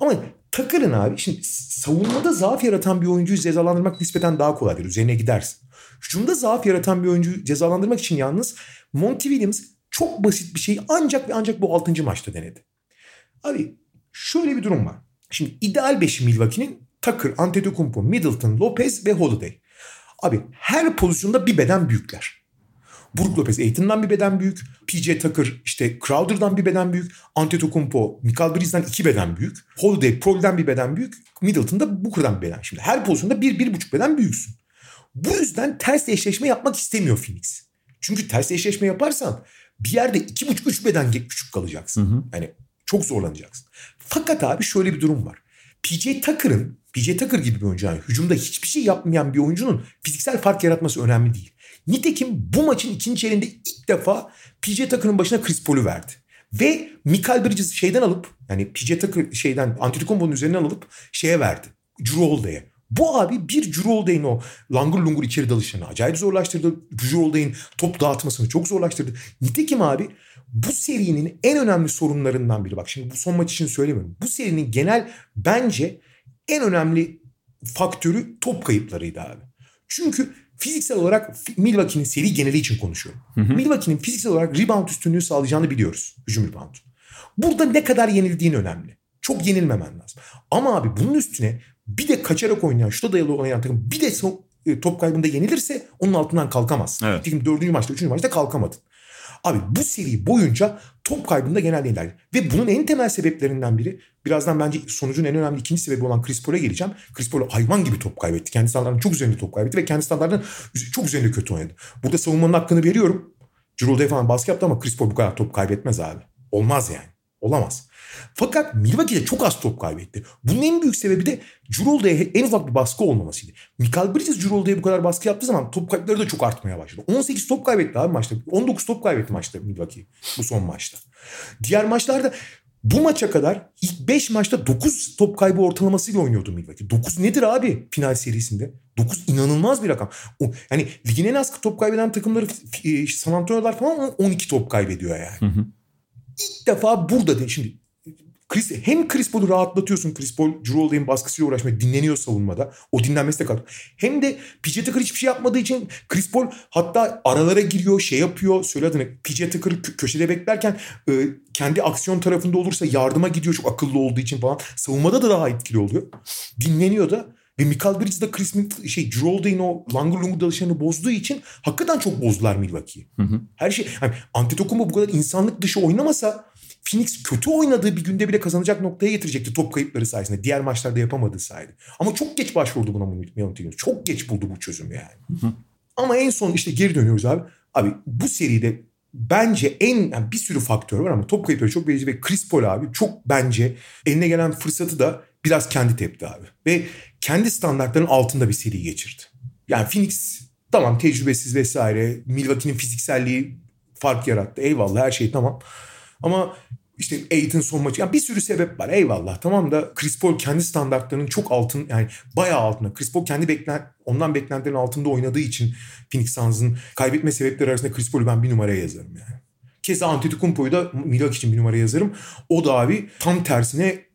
Ama Tucker'ın abi şimdi savunmada zaaf yaratan bir oyuncuyu cezalandırmak nispeten daha kolaydır. Üzerine gidersin. Hücumda zaaf yaratan bir oyuncuyu cezalandırmak için yalnız Monty Williams çok basit bir şeyi ancak ve ancak bu altıncı maçta denedi. Abi şöyle bir durum var. Şimdi ideal beşi Milwaukee'nin Tucker, Antetokounmpo, Middleton, Lopez ve Holiday. Abi her pozisyonda bir beden büyükler. Brook Lopez Ayton'dan bir beden büyük. P J Tucker işte Crowder'dan bir beden büyük. Antetokounmpo, Mikal Bridges'den iki beden büyük. Holiday, Paul'den bir beden büyük. Middleton'da Booker'dan bir beden. Şimdi her pozisyonda bir, bir buçuk beden büyüksün. Bu yüzden ters eşleşme yapmak istemiyor Phoenix. Çünkü ters eşleşme yaparsan bir yerde iki buçuk, üç beden küçük kalacaksın. Hı hı. Yani çok zorlanacaksın. Fakat abi şöyle bir durum var. P J Tucker'ın, P J Tucker gibi bir oyuncu yani hücumda hiçbir şey yapmayan bir oyuncunun fiziksel fark yaratması önemli değil. Nitekim bu maçın ikinci çeyreğinde ilk defa P J Tucker'ın başına Chris Paul'u verdi. Ve Mikal Bridges şeyden alıp yani P J Tucker şeyden Antetokounmpo'nun üzerinden alıp şeye verdi. Jrue Holiday'e. Bu abi bir Jrue Holiday'in o langur lungur içeri dalışını acayip zorlaştırdı. Jrue Holiday'in top dağıtmasını çok zorlaştırdı. Nitekim abi bu serinin en önemli sorunlarından biri. Bak şimdi bu son maç için söylemiyorum. Bu serinin genel bence en önemli faktörü top kayıplarıydı abi. Çünkü fiziksel olarak Milwaukee'nin seri geneli için konuşuyorum. Hı hı. Milwaukee'nin fiziksel olarak rebound üstünlüğü sağlayacağını biliyoruz. Hücum reboundu. Burada ne kadar yenildiğin önemli. Çok yenilmemen lazım. Ama abi bunun üstüne bir de kaçarak oynayan, şuta dayalı oynayan takım bir de son, e, top kaybında yenilirse onun altından kalkamazsın. Evet. Nitekim dördüncü maçta, üçüncü maçta kalkamadın. Abi bu seri boyunca top kaybında genelde ilerler. Ve bunun en temel sebeplerinden biri, birazdan bence sonucun en önemli ikinci sebebi olan Chris Paul'a geleceğim. Chris Paul hayvan gibi top kaybetti. Kendi standartlarının çok üzerinde top kaybetti ve kendi standartlarının çok üzerinde kötü oynadı. Burada savunmanın hakkını veriyorum. Jrue Holiday falan baskı yaptı ama Chris Paul bu kadar top kaybetmez abi. Olmaz yani. Olamaz. Fakat Milwaukee'de çok az top kaybetti. Bunun en büyük sebebi de Jrue Holiday'e en ufak bir baskı olmamasıydı. Mikal Bridges Jrue Holiday'e bu kadar baskı yaptığı zaman top kayıpları da çok artmaya başladı. on sekiz top kaybetti abi maçta. on dokuz top kaybetti maçta Milwaukee bu son maçta. Diğer maçlarda Bu maça kadar ilk beş maçta dokuz top kaybı ortalamasıyla oynuyordu Milwaukee. dokuz nedir abi final serisinde? dokuz inanılmaz bir rakam. O, yani ligin en az top kaybeden takımları e, San Antonio'lar falan on iki top kaybediyor yani. Hı hı. İlk defa burada de, şimdi Chris, hem Chris Paul'u rahatlatıyorsun. Chris Paul, Jrue Holiday'in baskısıyla uğraşmıyor. Dinleniyor savunmada. O dinlenmesi de kaldı. Hem de P J Tucker hiçbir şey yapmadığı için Chris Paul hatta aralara giriyor, şey yapıyor. Söyle adını. P J Tucker köşede beklerken e, kendi aksiyon tarafında olursa yardıma gidiyor. Çok akıllı olduğu için falan. Savunmada da daha etkili oluyor. Dinleniyor da. Ve Mikal Bridges de Chris Middleton, şey, Jrue Holiday'in o langır lungur dalışlarını bozduğu için hakikaten çok bozdular Milwaukee'yi. Her şey. Yani Antetokounmpo bu kadar insanlık dışı oynamasa Phoenix kötü oynadığı bir günde bile kazanacak noktaya getirecekti top kayıpları sayesinde. Diğer maçlarda yapamadığı sayede. Ama çok geç başvurdu buna Monty Williams. Çok geç buldu bu çözümü yani. Hı hı. Ama en son işte geri dönüyoruz abi. Abi bu seride bence en yani bir sürü faktör var ama top kayıpları çok belirleyici ve Chris Paul abi çok bence eline gelen fırsatı da biraz kendi tepti abi. Ve kendi standartlarının altında bir seri geçirdi. Yani Phoenix tamam tecrübesiz vesaire. Milwaukee'nin fizikselliği fark yarattı. Eyvallah her şey tamam. Ama işte Ayton son maçı. Yani bir sürü sebep var. Eyvallah tamam da Chris Paul kendi standartlarının çok altın yani bayağı altında. Chris Paul kendi beklen, ondan beklentilerin altında oynadığı için Phoenix Suns'ın kaybetme sebepleri arasında Chris Paul'u ben bir numaraya yazarım yani. Keza Antetokounmpo'yu da Milwaukee için bir numaraya yazarım. O da abi tam tersine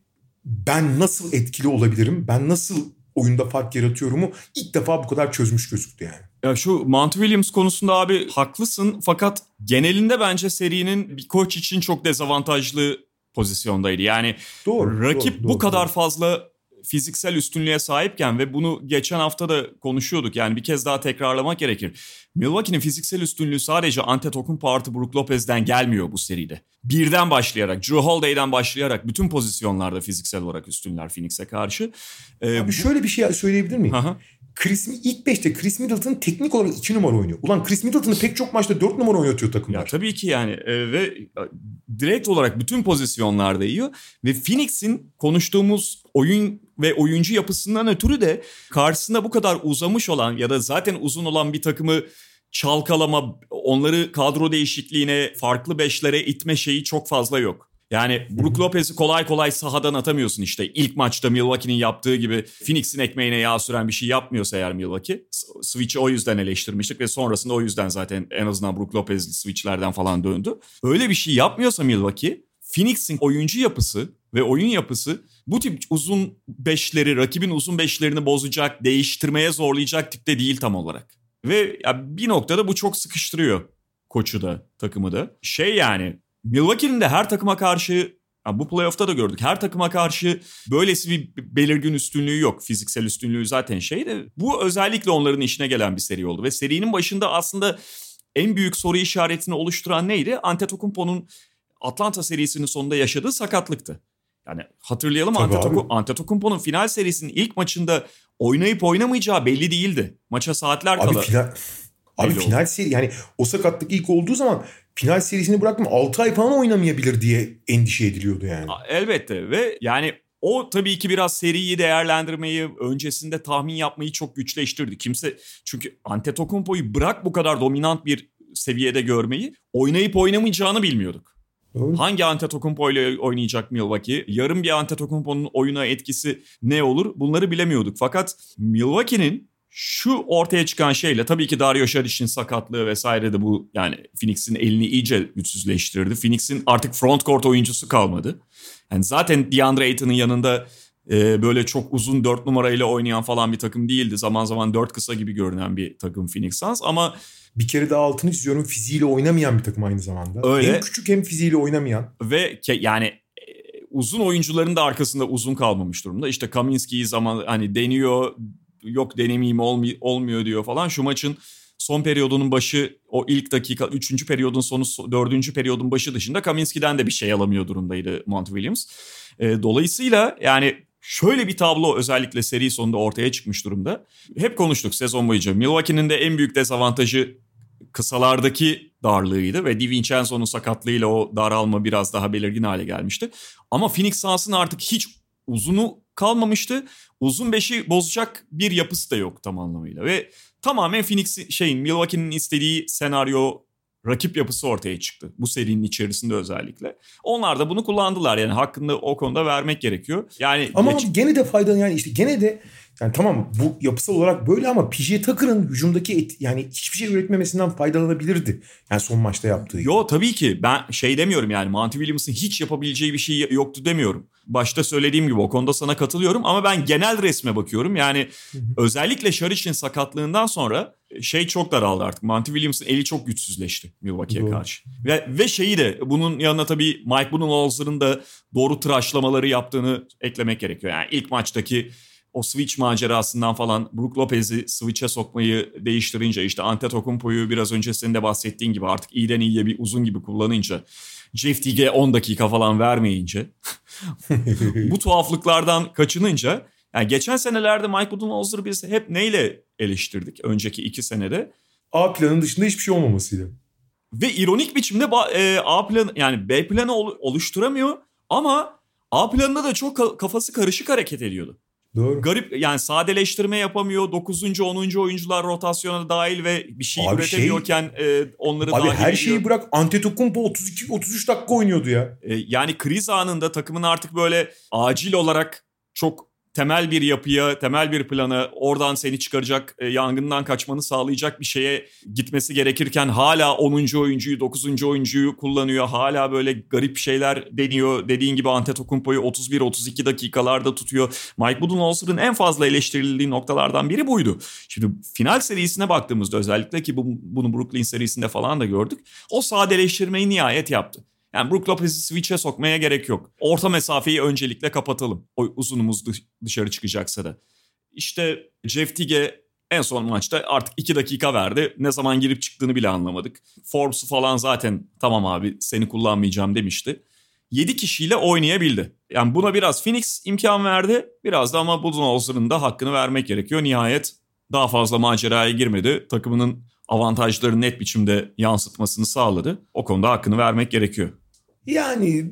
ben nasıl etkili olabilirim? Ben nasıl oyunda fark yaratıyorumu ilk defa bu kadar çözmüş gözüktü yani. Ya şu Monty Williams konusunda abi haklısın fakat genelinde bence serinin bir koç için çok dezavantajlı pozisyondaydı. Yani doğru, rakip doğru, bu doğru, kadar doğru. fazla fiziksel üstünlüğe sahipken ve bunu geçen hafta da konuşuyorduk. Yani bir kez daha tekrarlamak gerekir. Milwaukee'nin fiziksel üstünlüğü sadece Antetokounmpo artı Brook Lopez'den gelmiyor bu seride. Birden başlayarak, Jrue Holiday'den başlayarak bütün pozisyonlarda fiziksel olarak üstünler Phoenix'e karşı. Ee, Abi bu... şöyle bir şey söyleyebilir miyim? Aha. Chris, ilk beşte Khris Middleton teknik olarak iki numara oynuyor. Ulan Khris Middleton'ı pek çok maçta dört numara oynatıyor takımlar. Ya tabii ki yani e, ve direkt olarak bütün pozisyonlarda yiyor. Ve Phoenix'in konuştuğumuz oyun ve oyuncu yapısından ötürü de karşısında bu kadar uzamış olan ya da zaten uzun olan bir takımı çalkalama, onları kadro değişikliğine, farklı beşlere itme şeyi çok fazla yok. Yani Brook Lopez'i kolay kolay sahadan atamıyorsun işte. İlk maçta Milwaukee'nin yaptığı gibi Phoenix'in ekmeğine yağ süren bir şey yapmıyorsa eğer Milwaukee. Switch'i o yüzden eleştirmiştik ve sonrasında o yüzden zaten en azından Brook Lopez'li switch'lerden falan döndü. Öyle bir şey yapmıyorsa Milwaukee, Phoenix'in oyuncu yapısı ve oyun yapısı bu tip uzun beşleri, rakibin uzun beşlerini bozacak, değiştirmeye zorlayacak tipte değil tam olarak. Ve bir noktada bu çok sıkıştırıyor koçu da, takımı da. Şey yani... Milwaukee'nin de her takıma karşı, bu playoff'ta da gördük, her takıma karşı böylesi bir belirgin üstünlüğü yok. Fiziksel üstünlüğü zaten şey de bu özellikle onların işine gelen bir seri oldu. Ve serinin başında aslında en büyük soru işaretini oluşturan neydi? Antetokounmpo'nun Atlanta serisinin sonunda yaşadığı sakatlıktı. Yani hatırlayalım Antetokounmpo, Antetokounmpo'nun final serisinin ilk maçında oynayıp oynamayacağı belli değildi. Maça saatler kala. Abi final... Abi final oldu. Seri yani o sakatlık ilk olduğu zaman final serisini bıraktım altı ay falan oynamayabilir diye endişe ediliyordu yani. Elbette ve yani o tabii ki biraz seriyi değerlendirmeyi öncesinde tahmin yapmayı çok güçleştirdi. Kimse çünkü Antetokounmpo'yu bırak bu kadar dominant bir seviyede görmeyi oynayıp oynamayacağını bilmiyorduk. Doğru. Hangi Antetokounmpo ile oynayacak Milwaukee? Yarın bir Antetokounmpo'nun oyuna etkisi ne olur? Bunları bilemiyorduk fakat Milwaukee'nin şu ortaya çıkan şeyle tabii ki Dario Saric'in sakatlığı vesaire de bu yani Phoenix'in elini iyice güçsüzleştirdi. Phoenix'in artık front court oyuncusu kalmadı. Yani zaten DeAndre Ayton'un yanında e, böyle çok uzun dört numarayla oynayan falan bir takım değildi. Zaman zaman dört kısa gibi görünen bir takım Phoenix Suns ama... Bir kere daha altını çiziyorum fiziğiyle oynamayan bir takım aynı zamanda. Öyle. Hem küçük hem fiziğiyle oynamayan. Ve ke- yani... uzun oyuncuların da arkasında uzun kalmamış durumda. İşte Kaminski'yi zaman hani deniyor... yok denemeyim olmuyor, olmuyor diyor falan. Şu maçın son periyodunun başı o ilk dakika üçüncü periyodun sonu dördüncü periyodun başı dışında Kaminski'den de bir şey alamıyor durumdaydı Monty Williams. E, dolayısıyla yani şöyle bir tablo özellikle seri sonunda ortaya çıkmış durumda. Hep konuştuk sezon boyunca. Milwaukee'nin de en büyük dezavantajı kısalardaki darlığıydı ve DiVincenzo'nun sakatlığıyla o daralma biraz daha belirgin hale gelmişti. Ama Phoenix Suns'ın artık hiç uzunu kalmamıştı. Uzun beşi bozacak bir yapısı da yok tam anlamıyla. Ve tamamen Phoenix şeyin Milwaukee'nin istediği senaryo rakip yapısı ortaya çıktı. Bu serinin içerisinde özellikle. Onlar da bunu kullandılar. Yani hakkını o konuda vermek gerekiyor. Yani ama geç... gene de faydalı yani işte gene de yani tamam bu yapısal olarak böyle ama P J Tucker'ın hücumdaki et, yani hiçbir şey üretmemesinden faydalanabilirdi. Yani son maçta yaptığı. Yo tabii ki ben şey demiyorum yani Monty Williams'ın hiç yapabileceği bir şey yoktu demiyorum. Başta söylediğim gibi o konuda sana katılıyorum ama ben genel resme bakıyorum. Yani hı hı. özellikle Šarić'in sakatlığından sonra şey çok daraldı artık. Monty Williams'ın eli çok güçsüzleşti Milwaukee'ye karşı. Ve, ve şeyi de bunun yanına tabii Mike Budenholzer'ın da doğru tıraşlamaları yaptığını eklemek gerekiyor. Yani ilk maçtaki o switch macerasından falan Brook Lopez'i switch'e sokmayı değiştirince işte Antetokounmpo'yu biraz önce senin de bahsettiğin gibi artık iyiden iyiye bir uzun gibi kullanınca Jeff Teague'e on dakika falan vermeyince bu tuhaflıklardan kaçınınca yani geçen senelerde Mike Budenholzer'ı biz hep neyle eleştirdik önceki iki senede? A planın dışında hiçbir şey olmamasıyla. Ve ironik biçimde A planı yani B planı oluşturamıyor ama A planında da çok kafası karışık hareket ediyordu. Doğru. Garip yani sadeleştirme yapamıyor. dokuzuncu onuncu oyuncular rotasyona dahil ve bir şey abi üretemiyorken şey, e, onları dahil ediyor. Abi her şeyi bırak. Antetokounmpo otuz iki otuz üç dakika oynuyordu ya. E, yani kriz anında takımın artık böyle acil olarak çok temel bir yapıya, temel bir plana oradan seni çıkaracak, e, yangından kaçmanı sağlayacak bir şeye gitmesi gerekirken hala onuncu oyuncuyu, dokuzuncu oyuncuyu kullanıyor. Hala böyle garip şeyler deniyor. Dediğin gibi Antetokounmpo'yu otuz bir otuz iki dakikalarda tutuyor. Mike Budenholzer'ın en fazla eleştirildiği noktalardan biri buydu. Şimdi final serisine baktığımızda özellikle ki bu, bunu Brooklyn serisinde falan da gördük. O sadeleştirmeyi nihayet yaptı. Yani Brook Lopez'i switch'e sokmaya gerek yok. Orta mesafeyi öncelikle kapatalım. O uzunumuz dışarı çıkacaksa da. İşte Jeff Teague en son maçta artık iki dakika verdi. Ne zaman girip çıktığını bile anlamadık. Forbes'u falan zaten tamam abi seni kullanmayacağım demişti. yedi kişiyle oynayabildi. Yani buna biraz Phoenix imkan verdi. Biraz da ama Budenholzer'ın da hakkını vermek gerekiyor. Nihayet daha fazla maceraya girmedi. Takımının avantajlarını net biçimde yansıtmasını sağladı. O konuda hakkını vermek gerekiyor. Yani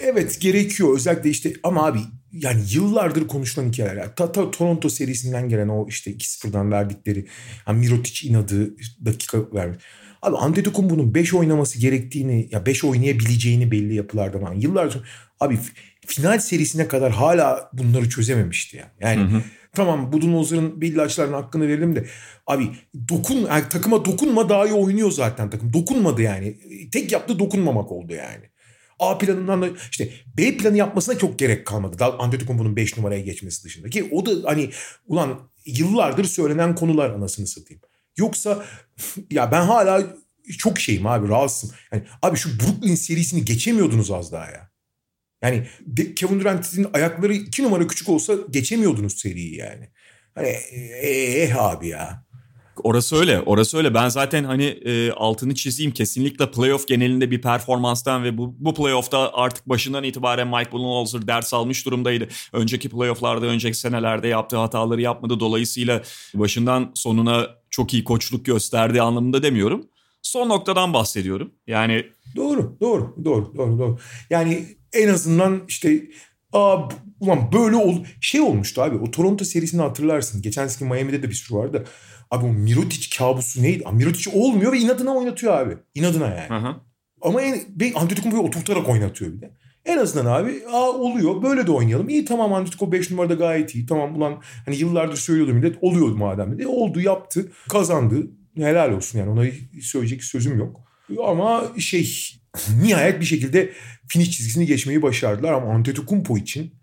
evet gerekiyor özellikle işte ama abi yani yıllardır konuşulan hikayeler. Yani, ta, ta, Toronto serisinden gelen o işte iki sıfırdan verdikleri yani Mirotic inadı dakika vermiş. Abi Antetokounmpo'nun beş oynaması gerektiğini ya beş oynayabileceğini belli yapılardan yani, yıllardır abi final serisine kadar hala bunları çözememişti ya. Yani, yani hı hı. Tamam Budenholzer'ın belli açılarının hakkını verelim de abi dokun yani takıma dokunma daha iyi oynuyor zaten takım. Dokunmadı yani. Tek yaptığı dokunmamak oldu yani. A planından da işte B planı yapmasına çok gerek kalmadı. Antetokounmpo'nun beş numaraya geçmesi dışında ki o da hani ulan yıllardır söylenen konular anasını satayım. Yoksa ya ben hala çok şeyim abi rahatsızım. Yani abi şu Brooklyn serisini geçemiyordunuz az daha ya. Yani Kevin Durant'in ayakları iki numara küçük olsa geçemiyordunuz seriyi yani. Hani eh, eh abi ya. Orası öyle, orası öyle. Ben zaten hani e, altını çizeyim kesinlikle playoff genelinde bir performanstan ve bu, bu playoff'ta artık başından itibaren Mike Budenholzer ders almış durumdaydı. Önceki playoff'larda, önceki senelerde yaptığı hataları yapmadı. Dolayısıyla başından sonuna çok iyi koçluk gösterdiği anlamında demiyorum. Son noktadan bahsediyorum. Yani doğru, doğru, doğru, doğru, doğru. Yani en azından işte aa, ulan böyle ol- şey olmuştu abi. O Toronto serisini hatırlarsın. Geçen sene Miami'de de bir sürü vardı. Abi o Mirotic kabusu neydi? Mirotic olmuyor ve inadına oynatıyor abi. İnadına yani. Hı hı. Ama en, Antetokounmpo'yu oturtarak oynatıyor bir de. En azından abi aa, oluyor böyle de oynayalım. İyi tamam Antetokounmpo beş numarada gayet iyi. Tamam ulan hani yıllardır söylüyordu millet oluyordu madem. E, oldu yaptı kazandı. Helal olsun yani ona söyleyecek sözüm yok. Ama şey... Nihayet bir şekilde finish çizgisini geçmeyi başardılar ama Antetokounmpo için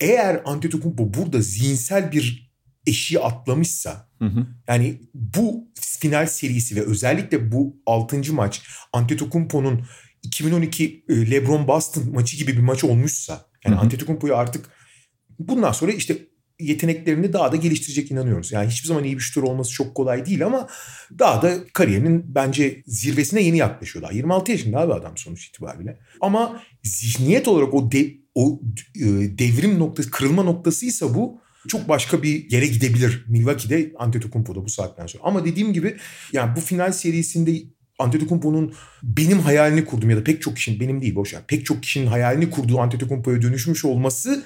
eğer Antetokounmpo burada zihinsel bir eşiği atlamışsa hı hı. yani bu final serisi ve özellikle bu altıncı maç Antetokounmpo'nun iki bin on iki LeBron Boston maçı gibi bir maç olmuşsa yani hı hı. Antetokounmpo'yu artık bundan sonra işte yeteneklerini daha da geliştirecek inanıyoruz. Yani hiçbir zaman iyi bir şutör olması çok kolay değil ama daha da kariyerinin bence zirvesine yeni yaklaşıyor daha. yirmi altı yaşında abi adam sonuç itibariyle. Ama zihniyet olarak o, de, o devrim noktası, kırılma noktasıysa bu çok başka bir yere gidebilir. Milwaukee'de Antetokounmpo'da bu saatten sonra. Ama dediğim gibi yani bu final serisinde Antetokounmpo'nun benim hayalini kurduğum ya da pek çok kişinin benim değil boş ver. Pek çok kişinin hayalini kurduğu Antetokounmpo'ya dönüşmüş olması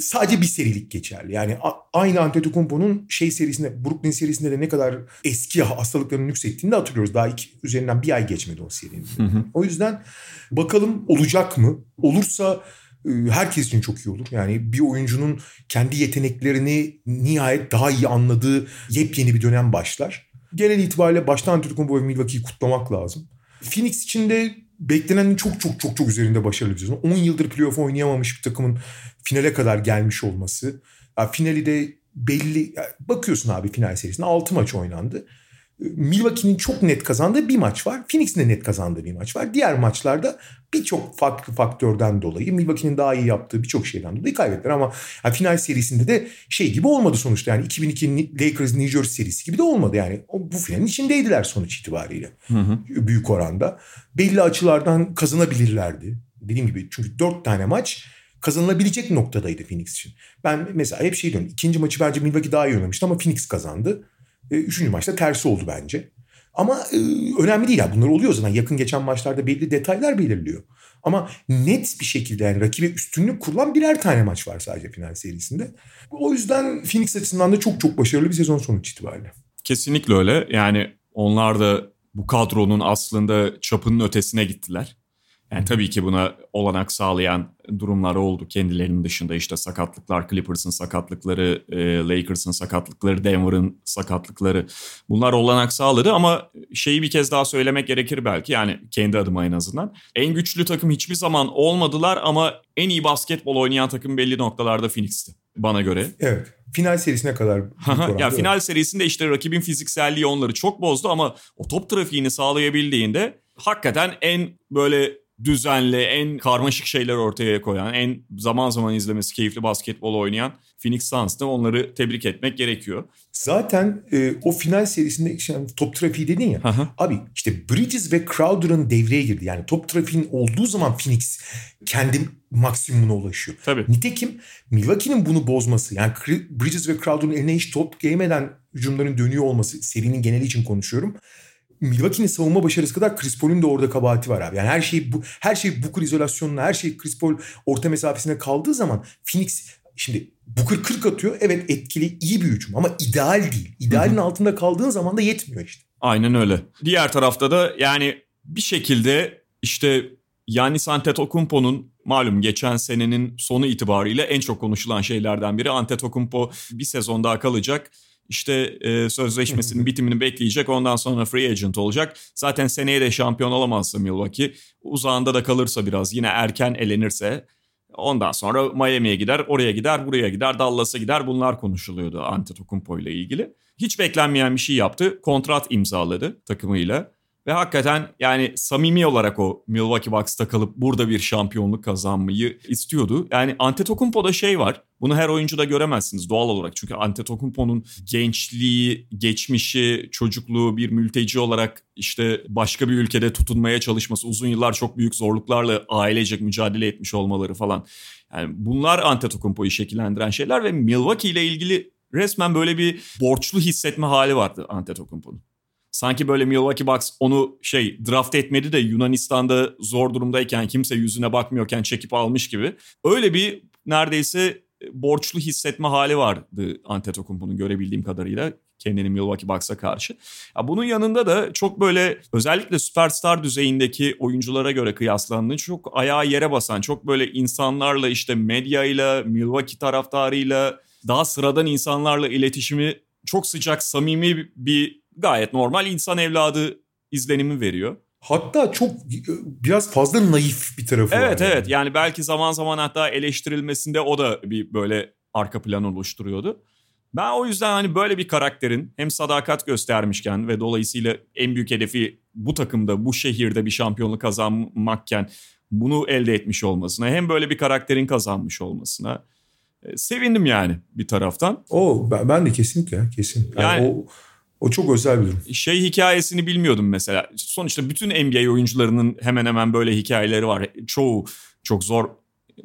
sadece bir serilik geçerli. Yani a- aynı Antetokounmpo'nun şey serisinde, Brooklyn serisinde de ne kadar eski hastalıklarının nüksettiğini de hatırlıyoruz. Daha iki, üzerinden bir ay geçmedi o serinin. Hı hı. O yüzden bakalım olacak mı? Olursa herkes için çok iyi olur. Yani bir oyuncunun kendi yeteneklerini nihayet daha iyi anladığı yepyeni bir dönem başlar. Genel itibariyle baştan Antetokounmpo ve Milwaukee'yi kutlamak lazım. Phoenix için de beklenenin çok çok çok çok üzerinde başarılı bir sezon. on yıldır playoff oynayamamış bir takımın finale kadar gelmiş olması. Yani finali de belli... Yani bakıyorsun abi, final serisinde altı maç oynandı. Milwaukee'nin çok net kazandığı bir maç var. Phoenix'in de net kazandığı bir maç var. Diğer maçlarda birçok farklı faktörden dolayı, Milwaukee'nin daha iyi yaptığı birçok şeyden dolayı kaybettiler. Ama yani final serisinde de şey gibi olmadı sonuçta. Yani iki bin iki Lakers New Jersey serisi gibi de olmadı. Yani bu finalin içindeydiler sonuç itibariyle. Hı hı. Büyük oranda. Belli açılardan kazanabilirlerdi. Dediğim gibi, çünkü dört tane maç kazanılabilecek noktadaydı Phoenix için. Ben mesela hep şey diyorum. İkinci maçı bence Milwaukee daha iyi oynamıştı ama Phoenix kazandı. Üçüncü maçta tersi oldu bence. Ama e, önemli değil. Yani bunlar oluyor zaten. Yakın geçen maçlarda belli detaylar belirliyor. Ama net bir şekilde yani rakibe üstünlük kurulan birer tane maç var sadece final serisinde. O yüzden Phoenix açısından da çok çok başarılı bir sezon sonuç itibariyle. Kesinlikle öyle. Yani onlar da bu kadronun aslında çapının ötesine gittiler. Yani tabii ki buna olanak sağlayan durumlar oldu kendilerinin dışında. İşte sakatlıklar, Clippers'ın sakatlıkları, Lakers'ın sakatlıkları, Denver'ın sakatlıkları. Bunlar olanak sağladı ama şeyi bir kez daha söylemek gerekir belki. Yani kendi adıma en azından. En güçlü takım hiçbir zaman olmadılar ama en iyi basketbol oynayan takım belli noktalarda Phoenix'ti bana göre. Evet. Final serisine kadar. Ya final serisinde işte rakibin fizikselliği onları çok bozdu ama o top trafiğini sağlayabildiğinde hakikaten en böyle düzenli, en karmaşık şeyler ortaya koyan, en zaman zaman izlemesi keyifli basketbol oynayan Phoenix Suns'ta onları tebrik etmek gerekiyor. Zaten e, o final serisinde işte, top trafiği dedin ya. Aha. Abi işte Bridges ve Crowder'ın devreye girdi. Yani top trafiğin olduğu zaman Phoenix kendi maksimumuna ulaşıyor. Tabii. Nitekim Milwaukee'nin bunu bozması, yani Bridges ve Crowder'ın eline hiç top gelmeden hücumların dönüyor olması, serinin geneli için konuşuyorum. Milwaukee'nin savunma başarısı kadar Chris Paul'un da orada kabahati var abi. Yani her şey bu her şey Booker izolasyonuna, her şey Chris Paul orta mesafesine kaldığı zaman Phoenix şimdi Booker kırk atıyor. Evet, etkili, iyi bir hücum ama ideal değil. İdealin Hı-hı. altında kaldığın zaman da yetmiyor işte. Aynen öyle. Diğer tarafta da yani bir şekilde işte Giannis Antetokounmpo'nun malum geçen senenin sonu itibariyle en çok konuşulan şeylerden biri Antetokounmpo bir sezon daha kalacak. İşte e, sözleşmesinin bitimini bekleyecek. Ondan sonra free agent olacak. Zaten seneye de şampiyon olamazsa Milwaukee. Uzağında da kalırsa biraz. Yine erken elenirse. Ondan sonra Miami'ye gider. Oraya gider. Buraya gider. Dallas'a gider. Bunlar konuşuluyordu Antetokounmpo ile ilgili. Hiç beklenmeyen bir şey yaptı. Kontrat imzaladı takımıyla. Ve hakikaten yani samimi olarak o Milwaukee Bucks'ta kalıp burada bir şampiyonluk kazanmayı istiyordu. Yani Antetokounmpo'da şey var. Bunu her oyuncuda göremezsiniz doğal olarak. Çünkü Antetokounmpo'nun gençliği, geçmişi, çocukluğu, bir mülteci olarak işte başka bir ülkede tutunmaya çalışması, uzun yıllar çok büyük zorluklarla ailecek mücadele etmiş olmaları falan. Yani bunlar Antetokounmpo'yu şekillendiren şeyler ve Milwaukee ile ilgili resmen böyle bir borçlu hissetme hali vardı Antetokounmpo'nun. Sanki böyle Milwaukee Bucks onu şey draft etmedi de Yunanistan'da zor durumdayken, kimse yüzüne bakmıyorken çekip almış gibi. Öyle bir neredeyse borçlu hissetme hali vardı Antetokounmpo'nun görebildiğim kadarıyla kendini Milwaukee Bucks'a karşı. Ya bunun yanında da çok böyle özellikle süperstar düzeyindeki oyunculara göre kıyaslandığında çok ayağa yere basan, çok böyle insanlarla işte medyayla, Milwaukee taraftarıyla, daha sıradan insanlarla iletişimi çok sıcak, samimi bir gayet normal insan evladı izlenimi veriyor. Hatta çok biraz fazla naif bir tarafı evet, var. Evet yani. evet yani belki zaman zaman hatta eleştirilmesinde o da bir böyle arka plan oluşturuyordu. Ben o yüzden hani böyle bir karakterin hem sadakat göstermişken ve dolayısıyla en büyük hedefi bu takımda, bu şehirde bir şampiyonluk kazanmakken bunu elde etmiş olmasına, hem böyle bir karakterin kazanmış olmasına sevindim yani bir taraftan. O ben de kesinlikle kesin. Yani, yani o... O çok özel bir durum. Şey hikayesini bilmiyordum mesela. Sonuçta bütün N B A oyuncularının hemen hemen böyle hikayeleri var. Çoğu çok zor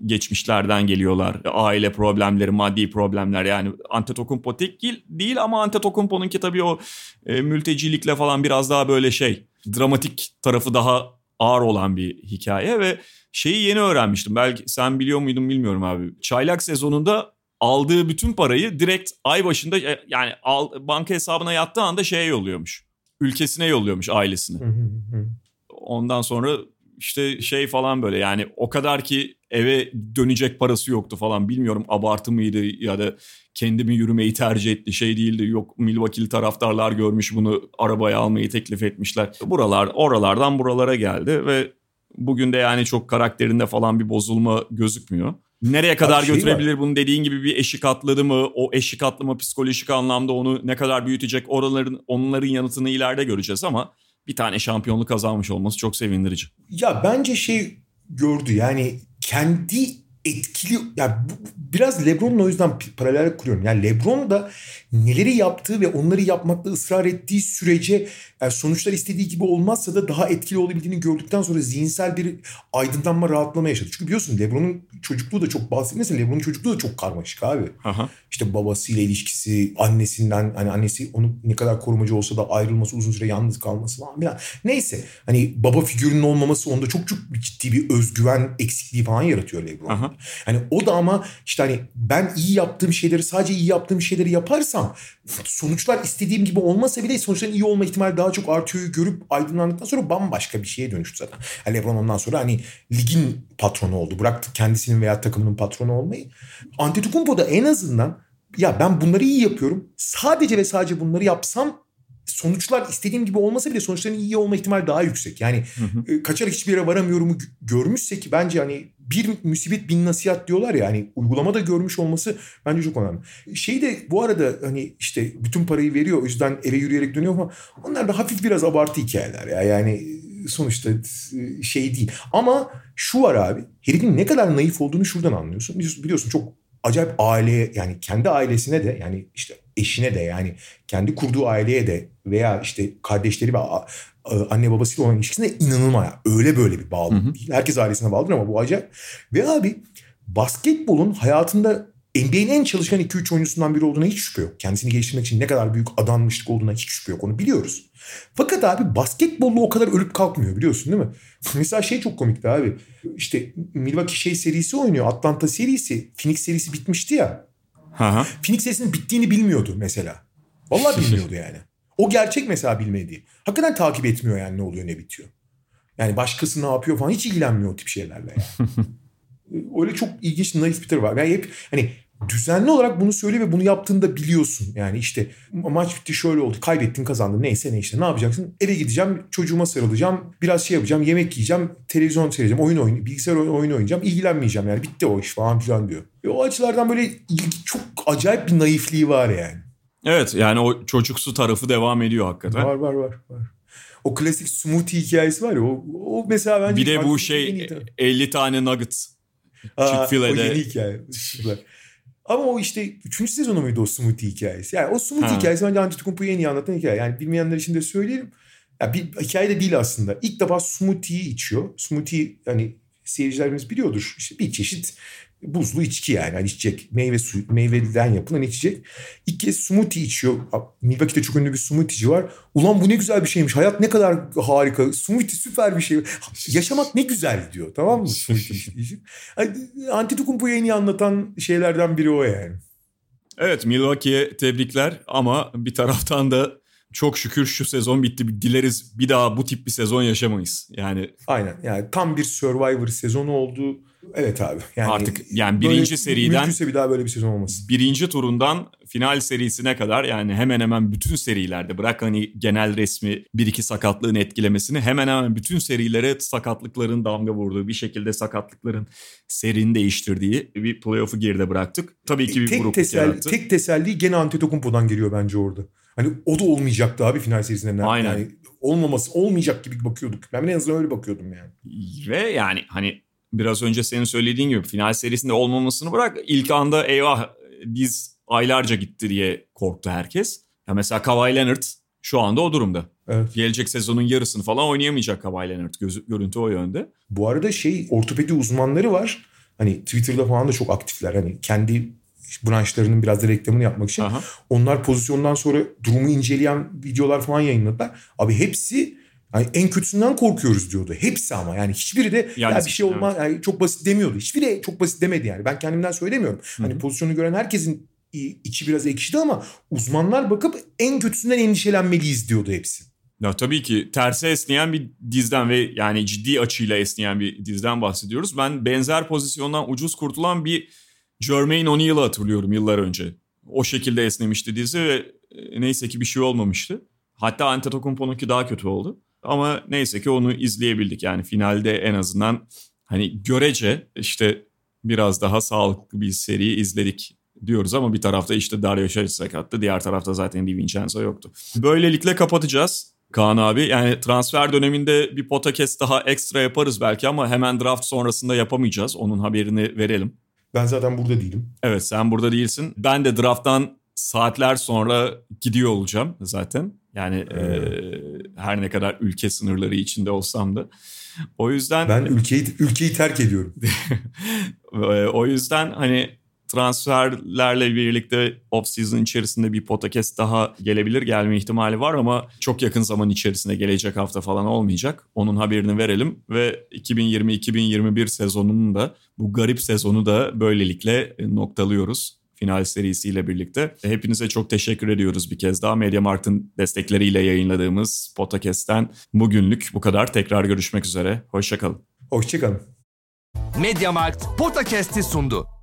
geçmişlerden geliyorlar. Aile problemleri, maddi problemler. Yani Antetokounmpo tek değil ama Antetokounmpo'nunki tabii o e, mültecilikle falan biraz daha böyle şey. Dramatik tarafı daha ağır olan bir hikaye ve şeyi yeni öğrenmiştim. Belki sen biliyor muydun bilmiyorum abi. Çaylak sezonunda aldığı bütün parayı direkt ay başında yani al, banka hesabına yattığı anda şeye yolluyormuş. Ülkesine yolluyormuş, ailesine. Ondan sonra işte şey falan böyle yani o kadar ki eve dönecek parası yoktu falan. Bilmiyorum abartı mıydı ya da kendimi yürümeyi tercih etti şey değildi. Yok Milwaukee'li taraftarlar görmüş bunu arabaya almayı teklif etmişler. Buralar oralardan buralara geldi ve bugün de yani çok karakterinde falan bir bozulma gözükmüyor. Nereye kadar şey götürebilir var. Bunu dediğin gibi bir eşik atladı mı? O eşik atlama psikolojik anlamda onu ne kadar büyütecek oraların onların yanıtını ileride göreceğiz ama bir tane şampiyonluk kazanmış olması çok sevindirici. Ya bence şey gördü yani kendi etkili ya biraz LeBron'la o yüzden paralel kuruyorum. Yani LeBron da neleri yaptığı ve onları yapmakta ısrar ettiği sürece yani sonuçlar istediği gibi olmazsa da daha etkili olabildiğini gördükten sonra zihinsel bir aydınlanma, rahatlama yaşadı. Çünkü biliyorsun LeBron'un çocukluğu da çok bahsedilmesin. LeBron'un çocukluğu da çok karmaşık abi. Aha. İşte babasıyla ilişkisi, annesinden hani annesi onu ne kadar korumacı olsa da ayrılması, uzun süre yalnız kalması falan filan. Neyse hani baba figürünün olmaması onda çok çok ciddi bir özgüven eksikliği falan yaratıyor LeBron. Aha. Hani o da ama işte hani ben iyi yaptığım şeyleri sadece iyi yaptığım şeyleri yaparsam sonuçlar istediğim gibi olmasa bile sonuçların iyi olma ihtimali daha çok artıyor görüp aydınlandıktan sonra bambaşka bir şeye dönüştü zaten. Yani LeBron ondan sonra hani ligin patronu oldu. Bıraktı kendisinin veya takımının patronu olmayı. Antetokounmpo da en azından ya ben bunları iyi yapıyorum. Sadece ve sadece bunları yapsam sonuçlar istediğim gibi olmasa bile sonuçların iyi olma ihtimali daha yüksek. Yani hı hı. kaçarak hiçbir yere varamıyorumu görmüşse ki bence hani bir musibet bin nasihat diyorlar ya hani uygulamada görmüş olması bence çok önemli. Şey de bu arada hani işte bütün parayı veriyor o yüzden eve yürüyerek dönüyor ama onlar da hafif biraz abartı hikayeler ya yani sonuçta şey değil. Ama şu var abi herifin ne kadar naif olduğunu şuradan anlıyorsun. Biliyorsun çok acayip aile yani kendi ailesine de yani işte eşine de yani kendi kurduğu aileye de veya işte kardeşleri ve anne babasıyla olan ilişkisine inanılmaz. Öyle böyle bir bağlı değil. Herkes ailesine bağlıdır ama bu acayip. Ve abi basketbolun hayatında N B A'nin en çalışkan iki üç oyuncusundan biri olduğuna hiç şüphe yok. Kendisini geliştirmek için ne kadar büyük adanmışlık olduğuna hiç şüphe yok. Onu biliyoruz. Fakat abi basketbolla o kadar ölüp kalkmıyor biliyorsun değil mi? Mesela şey çok komikti abi. İşte Milwaukee şey serisi oynuyor. Atlanta serisi. Phoenix serisi bitmişti ya. Aha. Phoenix serisinin bittiğini bilmiyordu mesela. Vallahi bilmiyordu yani. O gerçek mesela bilmediği. Hakikaten takip etmiyor yani ne oluyor ne bitiyor. Yani başkası ne yapıyor falan hiç ilgilenmiyor o tip şeylerle yani. Öyle çok ilginç naif bir tarafı var. Yani hep hani düzenli olarak bunu söyle ve bunu yaptığını da biliyorsun. Yani işte maç bitti şöyle oldu. Kaybettin kazandın neyse ne işte ne yapacaksın? Eve gideceğim çocuğuma sarılacağım. Biraz şey yapacağım yemek yiyeceğim. Televizyon seyredeceğim. Oyun oyun bilgisayar oyunu oynayacağım. İlgilenmeyeceğim yani bitti o iş falan filan diyor. Ve o açılardan böyle çok acayip bir naifliği var yani. Evet yani o çocuksu tarafı devam ediyor hakikaten. Var var var var. O klasik smoothie hikayesi var ya o, o mesela bence... Bir de bu şey elli tane nugget Chick-fil-A'de. O yeni hikaye. Ama o işte üçüncü sezonu muydu o smoothie hikayesi? Yani o smoothie ha. hikayesi bence Antetokounmpo'yu en iyi anlatan hikaye. Yani bilmeyenler için de söyleyelim. Ya bir hikaye de değil aslında. İlk defa smoothie'yi içiyor. Smoothie hani seyircilerimiz biliyordur. İşte bir çeşit buzlu içki yani. Hani içecek. Meyve suyu, meyveden yapılan içecek. İlk kez smoothie içiyor. Milwaukee'de çok ünlü bir smoothie'ci var. Ulan bu ne güzel bir şeymiş. Hayat ne kadar harika. Smoothie süper bir şey. Yaşamak ne güzel diyor. Tamam mı? Antetokounmpo'yu en iyi anlatan şeylerden biri o yani. Evet Milwaukee'ye tebrikler ama bir taraftan da çok şükür şu sezon bitti. Dileriz bir daha bu tip bir sezon yaşamayız. Yani aynen. Yani tam bir Survivor sezonu oldu. Evet abi. Yani artık yani birinci seriden mümkünse bir daha böyle bir sezon olmasın. Birinci turundan final serisine kadar yani hemen hemen bütün serilerde bırak hani genel resmi bir iki sakatlığın etkilemesini hemen hemen bütün serilere sakatlıkların damga vurduğu bir şekilde sakatlıkların serini değiştirdiği bir playoff'u geride bıraktık. Tabii ki bir tek grup yarattı. Tek teselli gene Antetokounmpo'dan geliyor bence orada. Hani o da olmayacaktı abi final serisinden. Aynen. Yani olmaması olmayacak gibi bakıyorduk. Ben en azından öyle bakıyordum yani. Ve yani hani biraz önce senin söylediğin gibi final serisinde olmamasını bırak. İlk anda eyvah biz aylarca gitti diye korktu herkes. Ya mesela Kawhi Leonard şu anda o durumda. Evet. Gelecek sezonun yarısını falan oynayamayacak Kawhi Leonard. Göz, görüntü o yönde. Bu arada şey ortopedi uzmanları var. Hani Twitter'da falan da çok aktifler. Hani kendi branşlarının biraz da reklamını yapmak için. Aha. Onlar pozisyondan sonra durumu inceleyen videolar falan yayınladılar. Abi hepsi Yani en kötüsünden korkuyoruz diyordu. Hepsi ama yani hiçbiri de yani ya bir şey olmaz evet. yani çok basit demiyordu. Hiçbiri çok basit demedi yani. Ben kendimden söylemiyorum. Hı-hı. Hani pozisyonu gören herkesin içi biraz ekşidi ama uzmanlar bakıp en kötüsünden endişelenmeliyiz diyordu hepsi. Ya tabii ki terse esneyen bir dizden ve yani ciddi açıyla esneyen bir dizden bahsediyoruz. Ben benzer pozisyondan ucuz kurtulan bir Jermaine O'Neal'ı hatırlıyorum yıllar önce. O şekilde esnemişti dizi ve neyse ki bir şey olmamıştı. Hatta Antetokounmpo'nunki daha kötü oldu. Ama neyse ki onu izleyebildik yani finalde en azından hani görece işte biraz daha sağlıklı bir seriyi izledik diyoruz ama bir tarafta işte Dario Saric sakattı, diğer tarafta zaten DiVincenzo yoktu. Böylelikle kapatacağız Kaan abi. Yani transfer döneminde bir podcast daha ekstra yaparız belki ama hemen draft sonrasında yapamayacağız. Onun haberini verelim. Ben zaten burada değilim. Evet, sen burada değilsin. Ben de drafttan saatler sonra gidiyor olacağım zaten. Yani ee, e, her ne kadar ülke sınırları içinde olsam da. O yüzden... Ben ülkeyi ülkeyi terk ediyorum. O yüzden hani transferlerle birlikte off-season içerisinde bir podcast daha gelebilir. Gelme ihtimali var ama çok yakın zaman içerisinde gelecek hafta falan olmayacak. Onun haberini verelim ve iki bin yirmi iki bin yirmi bir sezonunun da bu garip sezonu da böylelikle noktalıyoruz. Final serisiyle birlikte. Hepinize çok teşekkür ediyoruz bir kez daha. Mediamarkt'ın destekleriyle yayınladığımız podcast'ten bugünlük bu kadar. Tekrar görüşmek üzere. Hoşça kalın. Hoşça kalın. Mediamarkt podcast'i sundu.